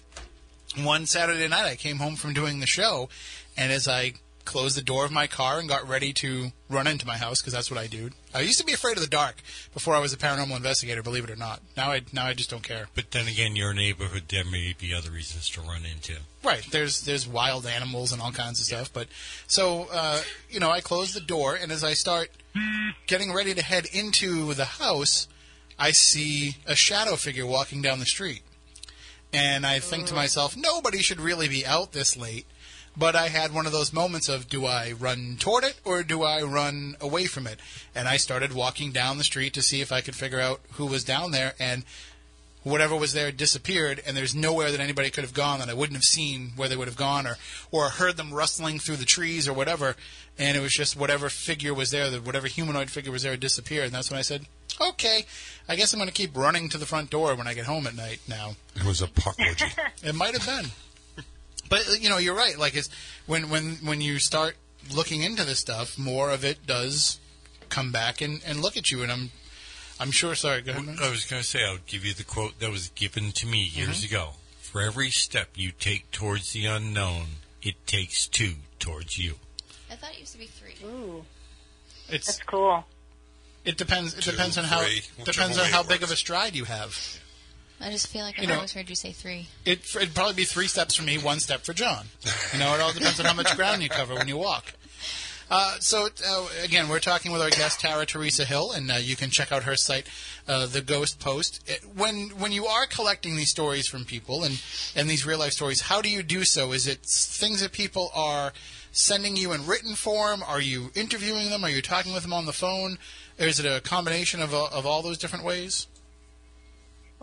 one Saturday night I came home from doing the show, and as I closed the door of my car and got ready to run into my house, because that's what I do. I used to be afraid of the dark before I was a paranormal investigator, believe it or not. Now I now I just don't care. But then again, your neighborhood, there may be other reasons to run into. Right. There's there's wild animals and all kinds of yeah. stuff. But so, uh, you know, I close the door, and as I start getting ready to head into the house, I see a shadow figure walking down the street. And I think to myself, nobody should really be out this late. But I had one of those moments of, do I run toward it or do I run away from it? And I started walking down the street to see if I could figure out who was down there. And whatever was there disappeared, and there's nowhere that anybody could have gone that I wouldn't have seen where they would have gone, or, or heard them rustling through the trees or whatever. And it was just whatever figure was there, whatever humanoid figure was there disappeared. And that's when I said, okay, I guess I'm going to keep running to the front door when I get home at night now. It was a parklogy. It might have been. But, you know, you're right. Like, it's, when, when, when you start looking into this stuff, more of it does come back and, and look at you. And I'm I'm sure, sorry, go ahead. I was going to say, I'll give you the quote that was given to me years mm-hmm. ago. For every step you take towards the unknown, it takes two towards you. I thought it used to be three. Ooh. It's, That's cool. It depends It two, depends on how, three, depends on how big works. of a stride you have. I just feel like I've always heard you say three. It, it'd probably be three steps for me, one step for John. You know, it all depends on how much ground you cover when you walk. Uh, so, uh, again, we're talking with our guest, Tara Theresa Hill, and uh, you can check out her site, uh, The Ghost Post. It, when when you are collecting these stories from people and, and these real-life stories, how do you do so? Is it things that people are sending you in written form? Are you interviewing them? Are you talking with them on the phone? Or is it a combination of, uh, of all those different ways?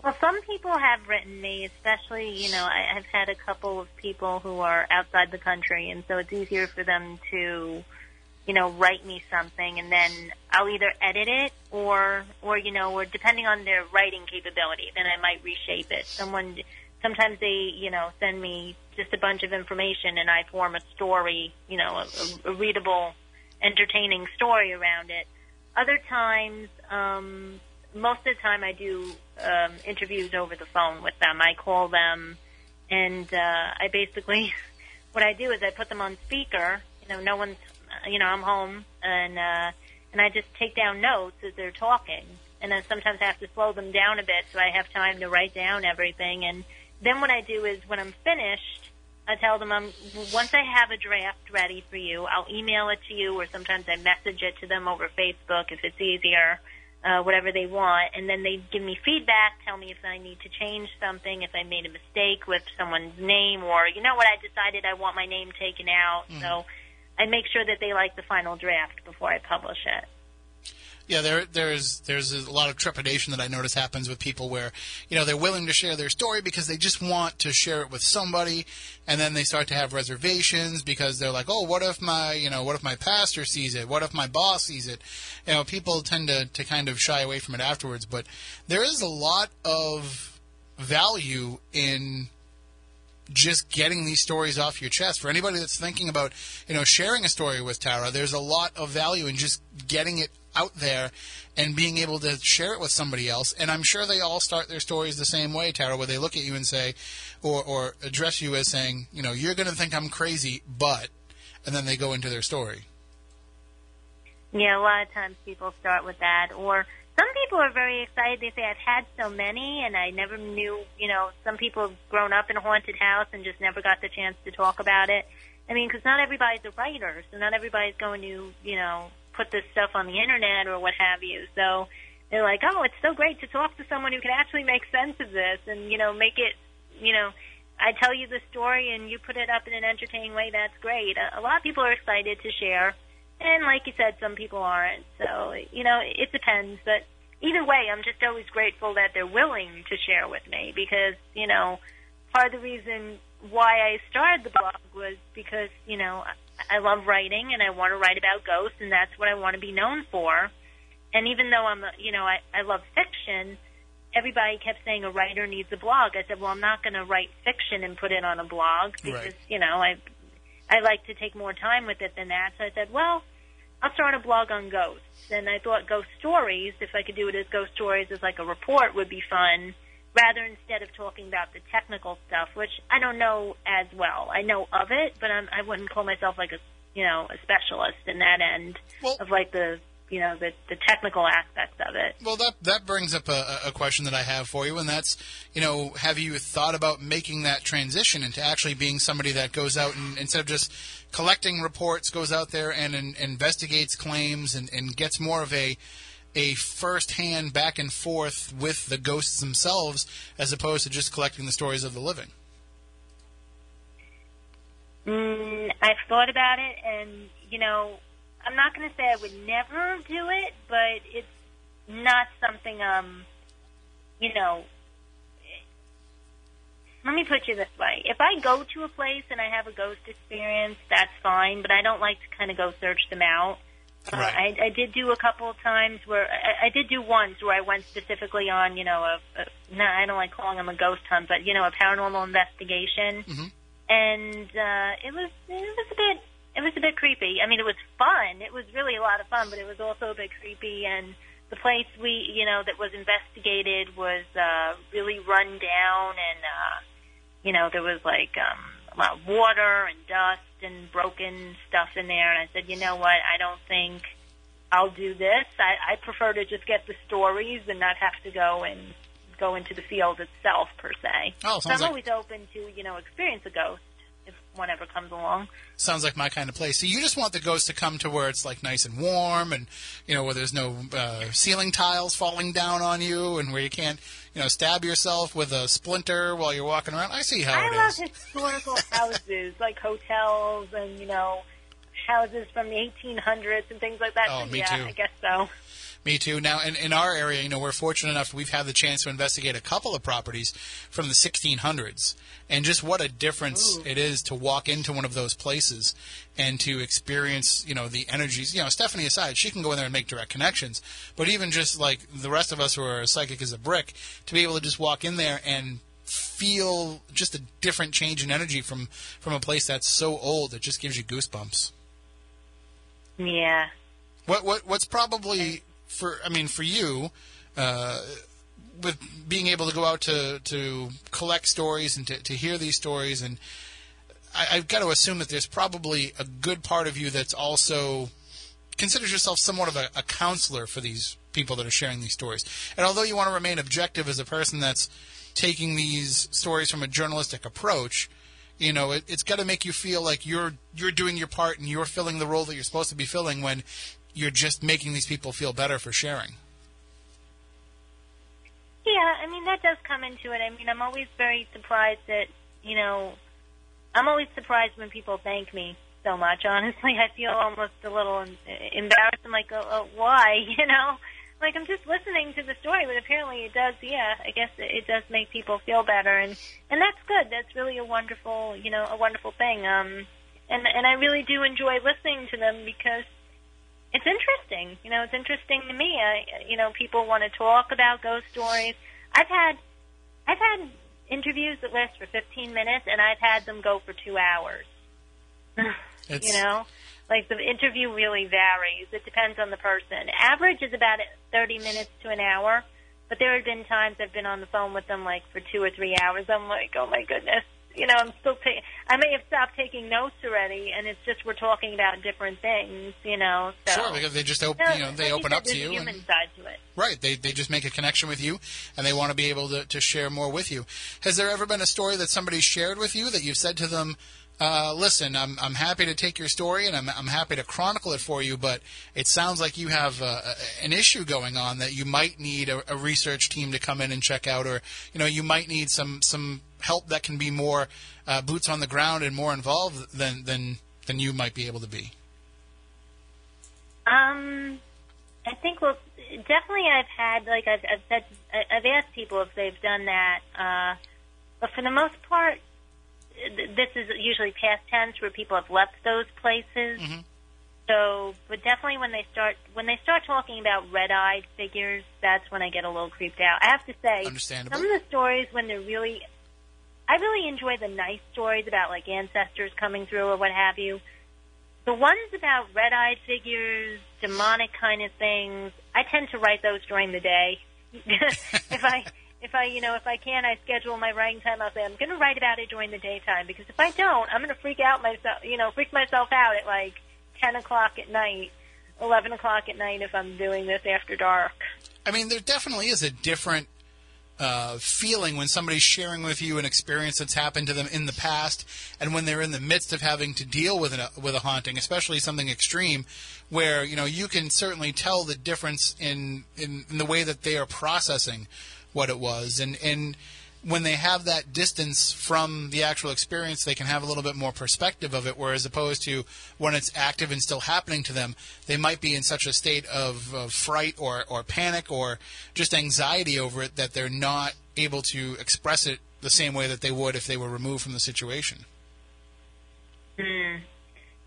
Well, some people have written me, especially, you know, I, I've had a couple of people who are outside the country, and so it's easier for them to... you know, write me something, and then I'll either edit it or, or you know, or depending on their writing capability, then I might reshape it. Someone, sometimes they, you know, send me just a bunch of information, and I form a story, you know, a, a readable, entertaining story around it. Other times, um, most of the time I do um, interviews over the phone with them. I call them, and uh, I basically, what I do is I put them on speaker. You know, no one's You know, I'm home, and uh, and I just take down notes as they're talking. And then sometimes I have to slow them down a bit so I have time to write down everything. And then what I do is when I'm finished, I tell them, I'm, once I have a draft ready for you, I'll email it to you, or sometimes I message it to them over Facebook if it's easier, uh, whatever they want. And then they give me feedback, tell me if I need to change something, if I made a mistake with someone's name, or, you know what, I decided I want my name taken out, mm-hmm. so... I make sure that they like the final draft before I publish it. Yeah, there, there's there's a lot of trepidation that I notice happens with people where, you know, they're willing to share their story because they just want to share it with somebody, and then they start to have reservations because they're like, oh, what if my, you know, what if my pastor sees it? What if my boss sees it? You know, people tend to, to kind of shy away from it afterwards, but there is a lot of value in... just getting these stories off your chest. For anybody that's thinking about, you know, sharing a story with Tara, there's a lot of value in just getting it out there and being able to share it with somebody else. And I'm sure they all start their stories the same way, Tara, where they look at you and say, or, or address you as saying, you know, you're going to think I'm crazy, but, and then they go into their story. Yeah, a lot of times people start with that, or... some people are very excited. They say, I've had so many, and I never knew, you know, some people have grown up in a haunted house and just never got the chance to talk about it. I mean, because not everybody's a writer, so not everybody's going to, you know, put this stuff on the Internet or what have you. So they're like, oh, it's so great to talk to someone who can actually make sense of this and, you know, make it, you know, I tell you the story and you put it up in an entertaining way. That's great. A lot of people are excited to share. And like you said, some people aren't. So, you know, it depends. But either way, I'm just always grateful that they're willing to share with me because, you know, part of the reason why I started the blog was because, you know, I love writing and I want to write about ghosts, and that's what I want to be known for. And even though I'm, you know, I, I love fiction, everybody kept saying a writer needs a blog. I said, well, I'm not going to write fiction and put it on a blog because, right. you know, I I like to take more time with it than that. So I said, well, I'll start a blog on ghosts. And I thought ghost stories, if I could do it as ghost stories as like a report, would be fun, rather instead of talking about the technical stuff, which I don't know as well. I know of it, but I'm, I wouldn't call myself like a, you know, a specialist in that end well, of like the, you know, the, the technical aspects of it. Well, that, that brings up a, a question that I have for you, and that's, you know, have you thought about making that transition into actually being somebody that goes out and instead of just collecting reports, goes out there and, and investigates claims and, and gets more of a a first-hand back and forth with the ghosts themselves as opposed to just collecting the stories of the living? Mm, I've thought about it, and, you know, I'm not going to say I would never do it, but it's not something, um, you know, let me put you this way. If I go to a place and I have a ghost experience, that's fine, but I don't like to kind of go search them out. Right. Uh, I, I did do a couple of times where, I, I did do ones where I went specifically on, you know, a, a, no, I don't like calling them a ghost hunt, but, you know, a paranormal investigation. Mm-hmm. And uh, it was it was a bit... It was a bit creepy. I mean, it was fun. It was really a lot of fun, but it was also a bit creepy. And the place we, you know, that was investigated was uh, really run down, and uh, you know, there was like um, a lot of water and dust and broken stuff in there. And I said, you know what? I don't think I'll do this. I, I prefer to just get the stories and not have to go and go into the field itself, per se. Oh, sounds so I'm like... always open to, you know, experience a ghost if one ever comes along. Sounds like my kind of place. So you just want the ghost to come to where it's, like, nice and warm and, you know, where there's no uh, ceiling tiles falling down on you and where you can't, you know, stab yourself with a splinter while you're walking around. I see how I it is. I love historical houses, like hotels and, you know, houses from the eighteen hundreds and things like that. Oh, so, me yeah, too. I guess so. Me too. Now, in, in our area, you know, we're fortunate enough we've had the chance to investigate a couple of properties from the sixteen hundreds. And just what a difference Ooh. It is to walk into one of those places and to experience, you know, the energies. You know, Stephanie aside, she can go in there and make direct connections. But even just like the rest of us who are psychic as a brick, to be able to just walk in there and feel just a different change in energy from, from a place that's so old, it just gives you goosebumps. Yeah. What what what's probably... For I mean, for you, uh, with being able to go out to, to collect stories and to, to hear these stories, and I, I've got to assume that there's probably a good part of you that's also considers yourself somewhat of a, a counselor for these people that are sharing these stories. And although you want to remain objective as a person that's taking these stories from a journalistic approach, you know, it, it's got to make you feel like you're you're doing your part and you're filling the role that you're supposed to be filling when you're just making these people feel better for sharing. Yeah, I mean, that does come into it. I mean, I'm always very surprised that, you know, I'm always surprised when people thank me so much. Honestly, I feel almost a little embarrassed. I'm like, oh, oh, why, you know? Like, I'm just listening to the story, but apparently it does, yeah, I guess it does make people feel better. And, and that's good. That's really a wonderful, you know, a wonderful thing. Um, and, and I really do enjoy listening to them because, it's interesting. You know, it's interesting to me. I, you know, people want to talk about ghost stories. I've had I've had interviews that last for fifteen minutes, and I've had them go for two hours. You know? Like, the interview really varies. It depends on the person. Average is about thirty minutes to an hour, but there have been times I've been on the phone with them, like, for two or three hours. I'm like, oh, my goodness. You know, I'm still ta- I may have stopped taking notes already, and it's just we're talking about different things, you know. So. Sure, because they just open, you know, they like open you up to you. There's a human side to it. Right, they they just make a connection with you, and they want to be able to, to share more with you. Has there ever been a story that somebody shared with you that you've said to them, uh, "Listen, I'm I'm happy to take your story, and I'm I'm happy to chronicle it for you, but it sounds like you have uh, an issue going on that you might need a, a research team to come in and check out, or you know, you might need some some." help that can be more uh, boots on the ground and more involved than than than you might be able to be? Um, I think well, definitely I've had like I've I've, said, I've asked people if they've done that, uh, but for the most part, this is usually past tense where people have left those places. Mm-hmm. So, but definitely when they start when they start talking about red-eyed figures, that's when I get a little creeped out. I have to say, Understandable. Some of the stories when they're really I really enjoy the nice stories about, like, ancestors coming through or what have you. The ones about red-eyed figures, demonic kind of things, I tend to write those during the day. if I, if I, you know, if I can, I schedule my writing time. I'll say, I'm going to write about it during the daytime because if I don't, I'm going to freak out myself, you know, freak myself out at, like, ten o'clock at night, eleven o'clock at night if I'm doing this after dark. I mean, there definitely is a different... Uh, feeling when somebody's sharing with you an experience that's happened to them in the past and when they're in the midst of having to deal with, an, with a haunting, especially something extreme where, you know, you can certainly tell the difference in, in, in the way that they are processing what it was. And, and when they have that distance from the actual experience, they can have a little bit more perspective of it, whereas opposed to when it's active and still happening to them, they might be in such a state of, of fright or, or panic or just anxiety over it that they're not able to express it the same way that they would if they were removed from the situation. Hmm.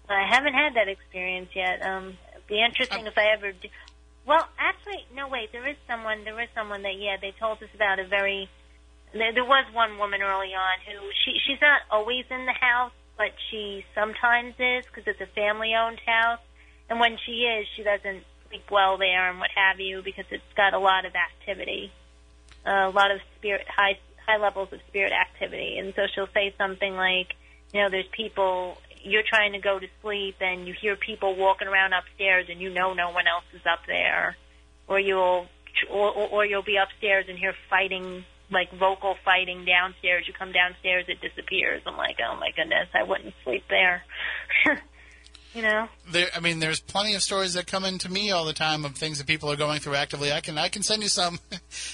I haven't had that experience yet. Um, it'd be interesting uh, if I ever do. Well, actually, no, wait, there is someone, there is someone that, yeah, they told us about a very... There was one woman early on who, she she's not always in the house, but she sometimes is because it's a family-owned house. And when she is, she doesn't sleep well there and what have you because it's got a lot of activity, uh, a lot of spirit high high levels of spirit activity. And so she'll say something like, you know, there's people, you're trying to go to sleep and you hear people walking around upstairs and you know no one else is up there. Or you'll or, or, or you'll be upstairs and hear fighting, like vocal fighting downstairs. You come downstairs, it disappears. I'm like, oh my goodness, I wouldn't sleep there. You know, there, I mean, there's plenty of stories that come into me all the time of things that people are going through actively. I can I can send you some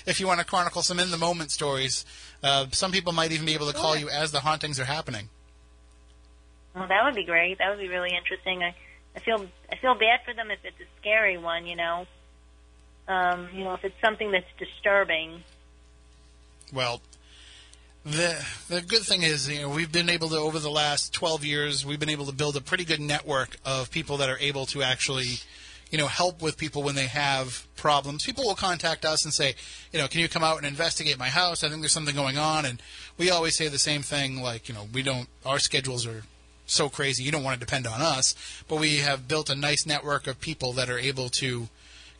if you want to chronicle some in the moment stories. Uh, some people might even be able to call you as the hauntings are happening. Well, that would be great. That would be really interesting. I, I feel I feel bad for them if it's a scary one. You know, um, you know, if it's something that's disturbing. Well. The the good thing is, you know, we've been able to, over the last twelve years, we've been able to build a pretty good network of people that are able to actually, you know, help with people when they have problems. People will contact us and say, you know, can you come out and investigate my house? I think there's something going on. And we always say the same thing, like, you know, we don't, our schedules are so crazy, you don't want to depend on us. But we have built a nice network of people that are able to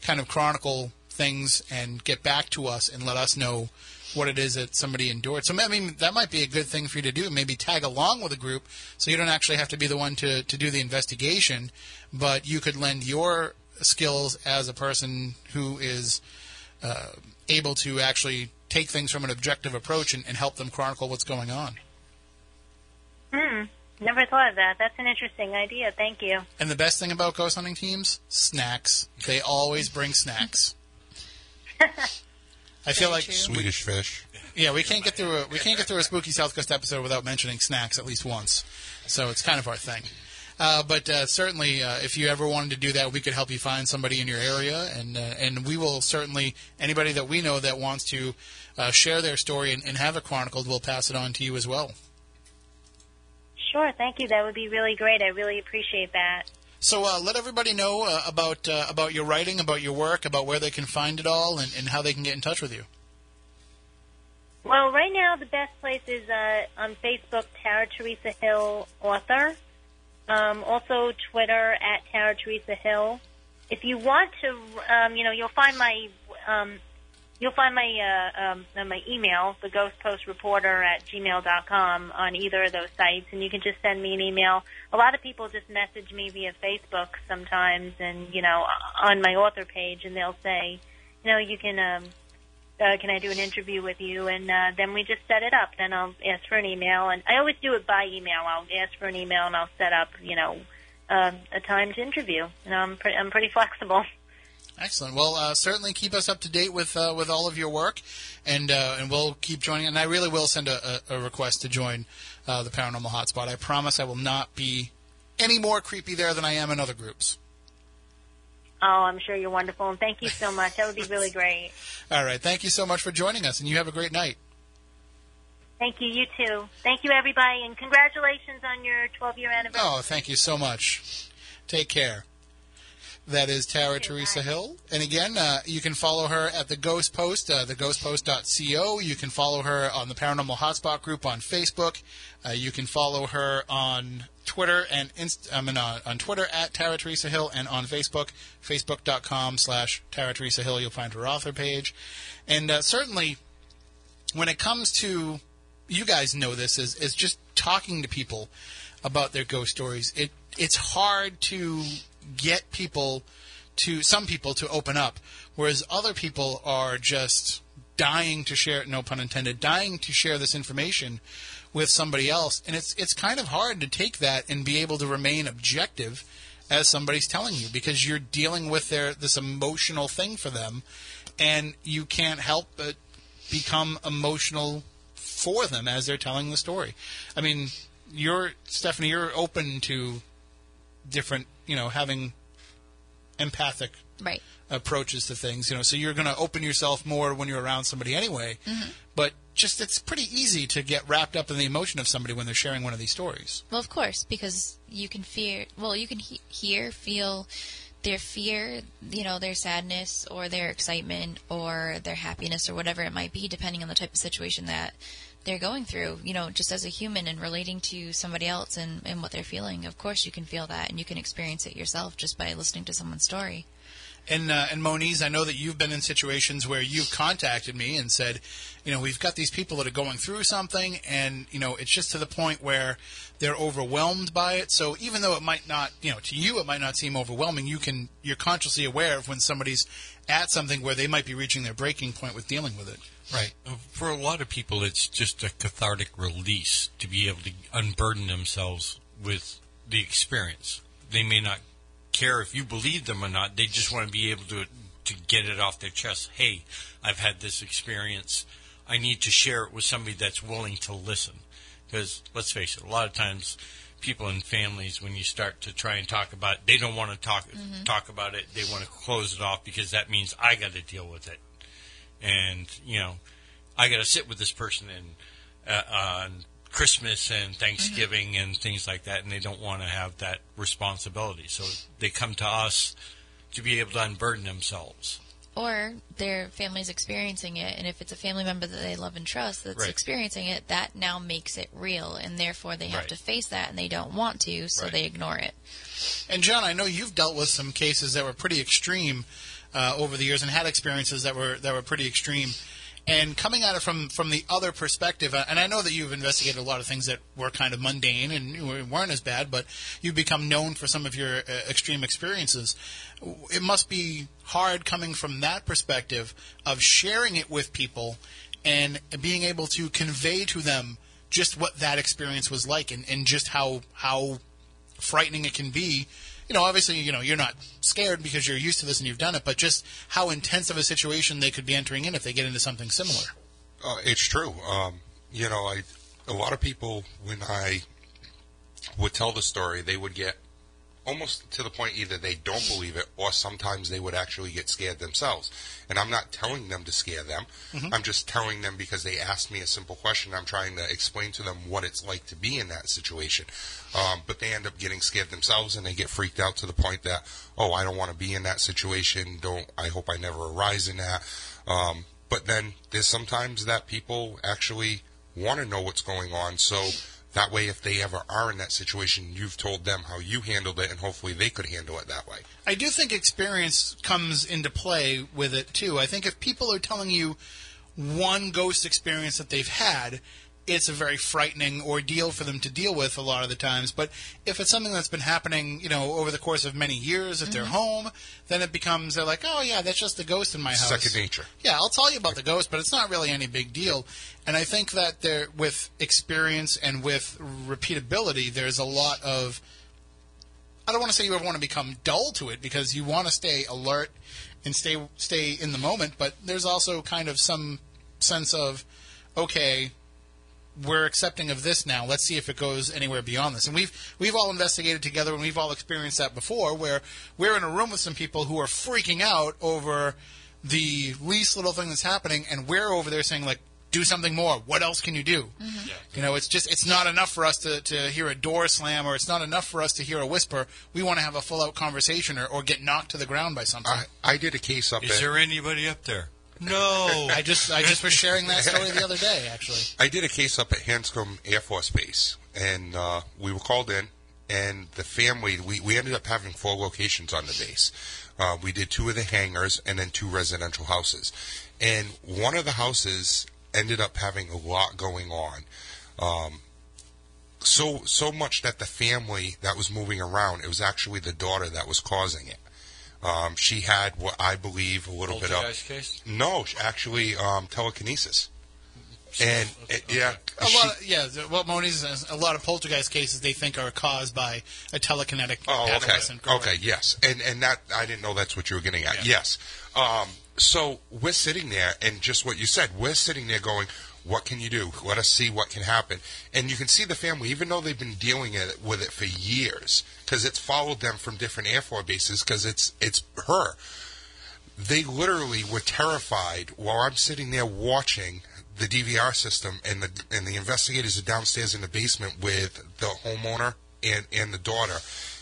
kind of chronicle things and get back to us and let us know what it is that somebody endured. So, I mean, that might be a good thing for you to do. Maybe tag along with a group so you don't actually have to be the one to, to do the investigation, but you could lend your skills as a person who is uh, able to actually take things from an objective approach and, and help them chronicle what's going on. Hmm. Never thought of that. That's an interesting idea. Thank you. And the best thing about ghost hunting teams? Snacks. They always bring snacks. I feel like Swedish fish. Yeah, we can't get through a we can't get through a Spooky South Coast episode without mentioning snacks at least once. So it's kind of our thing. Uh, but uh, certainly, uh, if you ever wanted to do that, we could help you find somebody in your area, and uh, and we will certainly, anybody that we know that wants to uh, share their story and, and have it chronicled, we'll pass it on to you as well. Sure, thank you. That would be really great. I really appreciate that. So uh, let everybody know uh, about uh, about your writing, about your work, about where they can find it all, and, and how they can get in touch with you. Well, right now the best place is uh, on Facebook, Tara Theresa Hill Author. Um, also Twitter, at Tara Theresa Hill. If you want to, um, you know, you'll find my um, you'll find my uh, um, my email, the ghost post reporter at gmail dot com, on either of those sites, and you can just send me an email. A lot of people just message me via Facebook sometimes, and, you know, on my author page, and they'll say, you know, you can, um, uh, can I do an interview with you? And uh, then we just set it up. Then I'll ask for an email, and I always do it by email. I'll ask for an email, and I'll set up, you know, uh, a time to interview. You know, I'm pre- I'm pretty flexible. Excellent. Well, uh, certainly keep us up to date with uh, with all of your work, and uh, and we'll keep joining. And I really will send a, a, a request to join uh, the Paranormal Hotspot. I promise I will not be any more creepy there than I am in other groups. Oh, I'm sure you're wonderful, and thank you so much. That would be really great. All right. Thank you so much for joining us, and you have a great night. Thank you. You too. Thank you, everybody, and congratulations on your twelve-year anniversary. Oh, thank you so much. Take care. That is Tara Theresa Hill. And again, uh, you can follow her at the Ghost Post, uh, the ghost post dot co. You can follow her on the Paranormal Hotspot group on Facebook. Uh, you can follow her on Twitter and Inst- I mean, uh, on Twitter at Tara Theresa Hill, and on Facebook, facebook dot com slash Tara Theresa Hill. You'll find her author page. And uh, certainly, when it comes to, you guys know this, is is just talking to people about their ghost stories. It it's hard to get people to, some people to open up, whereas other people are just dying to share, no pun intended, dying to share this information with somebody else. And it's it's kind of hard to take that and be able to remain objective as somebody's telling you, because you're dealing with their this emotional thing for them, and you can't help but become emotional for them as they're telling the story. I mean, you're, Stephanie, you're open to different, you know, having empathic right. approaches to things, you know, so you're going to open yourself more when you're around somebody anyway, mm-hmm. but just it's pretty easy to get wrapped up in the emotion of somebody when they're sharing one of these stories. Well, of course, because you can fear, well, you can he- hear, feel their fear, you know, their sadness or their excitement or their happiness or whatever it might be, depending on the type of situation that they're going through, you know, just as a human and relating to somebody else and, and what they're feeling. Of course you can feel that, and you can experience it yourself just by listening to someone's story. And, uh, and Moniz, I know that you've been in situations where you've contacted me and said, you know, we've got these people that are going through something, and, you know, it's just to the point where they're overwhelmed by it. So even though it might not, you know, to you it might not seem overwhelming, you can, you're consciously aware of when somebody's at something where they might be reaching their breaking point with dealing with it. Right. For a lot of people, it's just a cathartic release to be able to unburden themselves with the experience. They may not care if you believe them or not. They just want to be able to to get it off their chest. Hey, I've had this experience. I need to share it with somebody that's willing to listen. Because, let's face it, a lot of times people in families, when you start to try and talk about it, they don't want to talk mm-hmm. talk about it. They want to close it off because that means I got to deal with it. And, you know, I got to sit with this person and, uh, on Christmas and Thanksgiving mm-hmm. and things like that, and they don't want to have that responsibility. So they come to us to be able to unburden themselves. Or their family's experiencing it, and if it's a family member that they love and trust that's right. experiencing it, that now makes it real, and therefore they have right. to face that, and they don't want to, so right. they ignore it. And, John, I know you've dealt with some cases that were pretty extreme uh, over the years and had experiences that were that were pretty extreme. And coming at it from, from the other perspective, and I know that you've investigated a lot of things that were kind of mundane and weren't as bad, but you've become known for some of your uh, extreme experiences. It must be hard coming from that perspective of sharing it with people and being able to convey to them just what that experience was like and, and just how how frightening it can be. You know, obviously, you know, you're not scared because you're used to this and you've done it, but just how intense of a situation they could be entering in if they get into something similar. Uh, it's true. Um, you know, I, a lot of people, when I would tell the story, they would get almost to the point either they don't believe it or sometimes they would actually get scared themselves. And I'm not telling them to scare them. Mm-hmm. I'm just telling them because they asked me a simple question. I'm trying to explain to them what it's like to be in that situation. Um, but they end up getting scared themselves and they get freaked out to the point that, oh, I don't want to be in that situation. Don't, I hope I never arise in that. Um, but then there's sometimes that people actually want to know what's going on. So that way, if they ever are in that situation, you've told them how you handled it, and hopefully they could handle it that way. I do think experience comes into play with it, too. I think if people are telling you one ghost experience that they've had, it's a very frightening ordeal for them to deal with a lot of the times. But if it's something that's been happening, you know, over the course of many years at mm-hmm. their home, then it becomes, they're like, oh, yeah, that's just the ghost in my house. Second nature. Yeah, I'll tell you about the ghost, but it's not really any big deal. And I think that there, with experience and with repeatability, there's a lot of – I don't want to say you ever want to become dull to it because you want to stay alert and stay stay in the moment. But there's also kind of some sense of, okay, we're accepting of this now. Let's see if it goes anywhere beyond this. And we've we've all investigated together and we've all experienced that before where we're in a room with some people who are freaking out over the least little thing that's happening and we're over there saying, like, do something more. What else can you do? Mm-hmm. Yeah. You know, it's just, it's not enough for us to, to hear a door slam or it's not enough for us to hear a whisper. We want to have a full-out conversation or, or get knocked to the ground by something. I, I did a case up there. Is there anybody up there? No. I just I just was sharing that story the other day, actually. I did a case up at Hanscom Air Force Base, and uh, we were called in, and the family, we, we ended up having four locations on the base. Uh, we did two of the hangars and then two residential houses. And one of the houses ended up having a lot going on, um, so so much that the family that was moving around, it was actually the daughter that was causing it. Um, she had what I believe a little bit of. Case? No, actually, um, telekinesis. So, and okay. it, yeah, a she, lot of, yeah. What Moniz says, a lot of poltergeist cases they think are caused by a telekinetic. Oh, adolescent okay, girl. okay, yes, and and that I didn't know that's what you were getting at. Yeah. Yes. Um, so we're sitting there, and just what you said, we're sitting there going, what can you do? Let us see what can happen. And you can see the family, even though they've been dealing it, with it for years, because it's followed them from different Air Force bases, because it's, it's her. They literally were terrified while I'm sitting there watching the D V R system, and the and the investigators are downstairs in the basement with the homeowner and, and the daughter,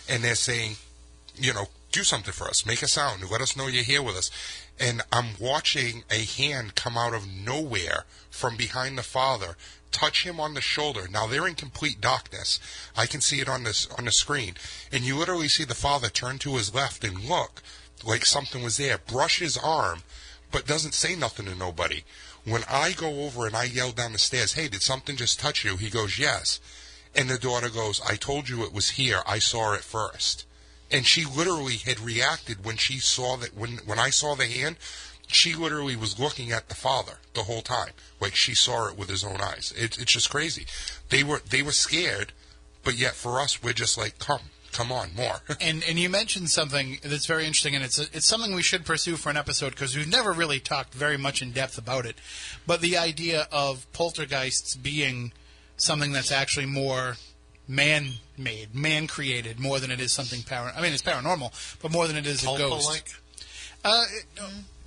and they're saying, you know, do something for us. Make a sound. Let us know you're here with us. And I'm watching a hand come out of nowhere from behind the father, touch him on the shoulder. Now, they're in complete darkness. I can see it on this on the screen. And you literally see the father turn to his left and look like something was there, brush his arm, but doesn't say nothing to nobody. When I go over and I yell down the stairs, hey, did something just touch you? He goes, yes. And the daughter goes, I told you it was here. I saw it first. And she literally had reacted when she saw that, when, when I saw the hand, she literally was looking at the father the whole time. Like she saw it with his own eyes. It, it's just crazy. They were, they were scared, but yet for us, we're just like, come, come on, more. and and you mentioned something that's very interesting, and it's a, it's something we should pursue for an episode because we've never really talked very much in depth about it. But the idea of poltergeists being something that's actually more man-made, man-created, more than it is something paranormal. I mean, it's paranormal, but more than it is a ghost. Like? Uh, it,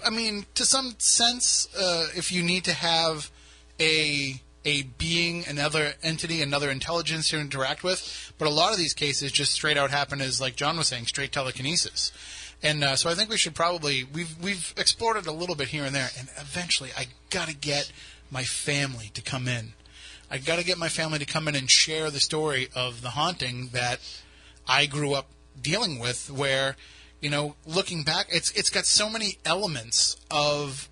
I mean, to some sense, uh, if you need to have a... a being, another entity, another intelligence to interact with. But a lot of these cases just straight out happen as, like John was saying, straight telekinesis. And uh, so I think we should probably, we've we've explored it a little bit here and there, and eventually I got to get my family to come in. I got to get my family to come in and share the story of the haunting that I grew up dealing with where, you know, looking back, it's it's got so many elements of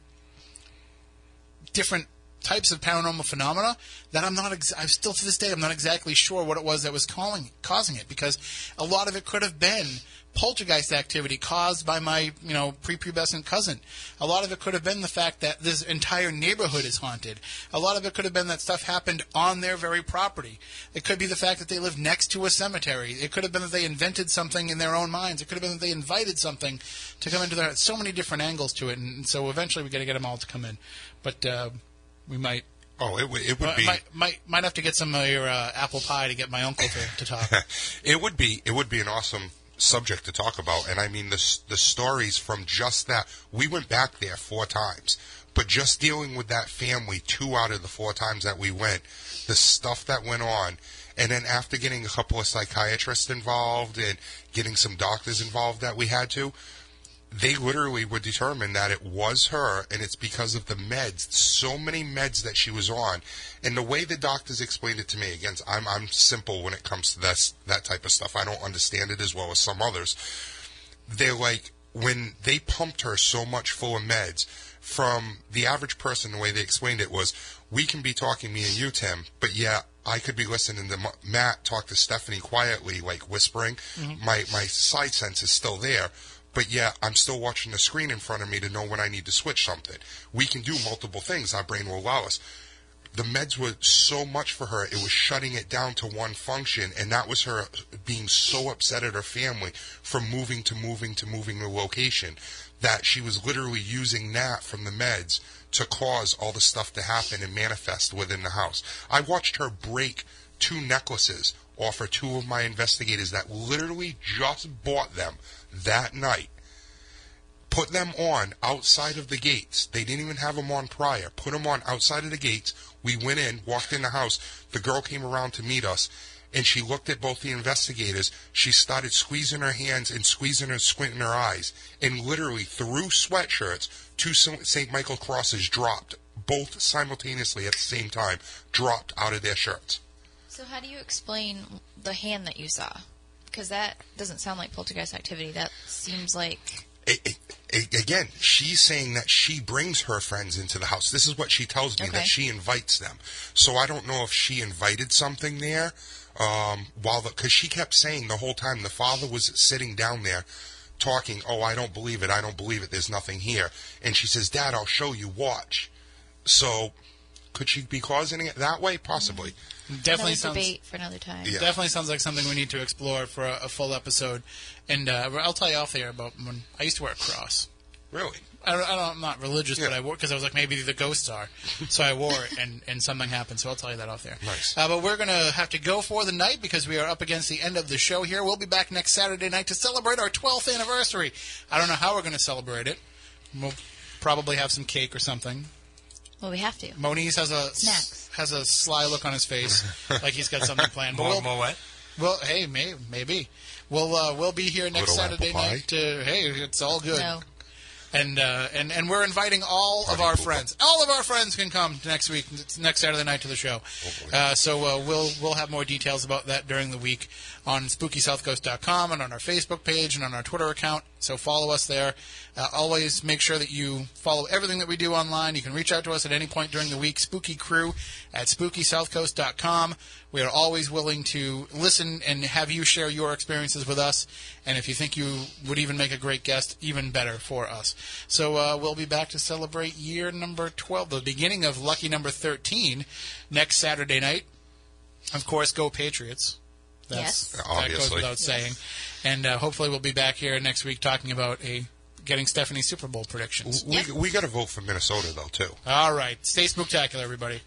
different types of paranormal phenomena that I'm not, ex- I'm still to this day, I'm not exactly sure what it was that was calling, causing it, because a lot of it could have been poltergeist activity caused by my, you know, prepubescent cousin. A lot of it could have been the fact that this entire neighborhood is haunted. A lot of it could have been that stuff happened on their very property. It could be the fact that they live next to a cemetery. It could have been that they invented something in their own minds. It could have been that they invited something to come into their, so many different angles to it, and, and so eventually we got to get them all to come in. But, uh, we might. Oh, it would. It would uh, be. Might, might might have to get some of your uh, apple pie to get my uncle to, to talk. It would be. It would be an awesome subject to talk about, and I mean the the stories from just that. We went back there four times, but just dealing with that family two out of the four times that we went, the stuff that went on, and then after getting a couple of psychiatrists involved and getting some doctors involved that we had to. They literally were determined that it was her, and it's because of the meds, so many meds that she was on. And the way the doctors explained it to me, again, I'm I'm simple when it comes to this, that type of stuff. I don't understand it as well as some others. They're like, when they pumped her so much full of meds, from the average person, the way they explained it was, we can be talking, me and you, Tim, but yeah, I could be listening to Matt talk to Stephanie quietly, like whispering. Mm-hmm. My, my side sense is still there. But yeah, I'm still watching the screen in front of me to know when I need to switch something. We can do multiple things. Our brain will allow us. The meds were so much for her, it was shutting it down to one function, and that was her being so upset at her family from moving to moving to moving the location that she was literally using that from the meds to cause all the stuff to happen and manifest within the house. I watched her break two necklaces off her two of my investigators that literally just bought them that night, put them on outside of the gates. They didn't even have them on prior. Put them on outside of the gates. We went in, walked in the house. The girl came around to meet us, and she looked at both the investigators. She started squeezing her hands and squeezing and squinting her eyes, and literally threw sweatshirts. Two Saint Michael crosses dropped, both simultaneously at the same time, dropped out of their shirts. So how do you explain the hand that you saw? Because that doesn't sound like poltergeist activity. That seems like... It, it, it, again, she's saying that she brings her friends into the house. This is what she tells me, okay. That she invites them. So I don't know if she invited something there. Um, while because the, she kept saying the whole time the father was sitting down there talking, oh, I don't believe it, I don't believe it, there's nothing here. And she says, Dad, I'll show you, watch. So... could she be causing it that way? Possibly. Definitely sounds, debate for another time. Yeah. Definitely sounds like something we need to explore for a, a full episode. And uh, I'll tell you off the air about when I used to wear a cross. Really? I, I don't, I'm not religious, yeah. But I wore because I was like, maybe the ghosts are. So I wore it, and, and something happened. So I'll tell you that off the air. Nice. Uh, but we're going to have to go for the night because we are up against the end of the show here. We'll be back next Saturday night to celebrate our twelfth anniversary. I don't know how we're going to celebrate it. We'll probably have some cake or something. Well, we have to. Moniz has a Snacks. has a sly look on his face, like he's got something planned. But more, we'll, more what? Well, hey, may, maybe we'll uh, we'll be here next Little Saturday night. To, hey, it's all good. No. And uh, and and we're inviting all Party of our pooper. friends. All of our friends can come next week, next Saturday night to the show. Oh, uh, so uh, we'll we'll have more details about that during the week on spooky south coast dot com and on our Facebook page and on our Twitter account. So follow us there. Uh, always make sure that you follow everything that we do online. You can reach out to us at any point during the week. Spooky Crew at spooky south coast dot com. We are always willing to listen and have you share your experiences with us. And if you think you would even make a great guest, even better for us. So uh, we'll be back to celebrate year number twelve, the beginning of lucky number thirteen, next Saturday night. Of course, go Patriots. That's, yes. That goes without saying. Yes. And uh, hopefully we'll be back here next week talking about a getting Stephanie's Super Bowl predictions. We, yep. we got to vote for Minnesota, though, too. All right. Stay spooktacular, everybody.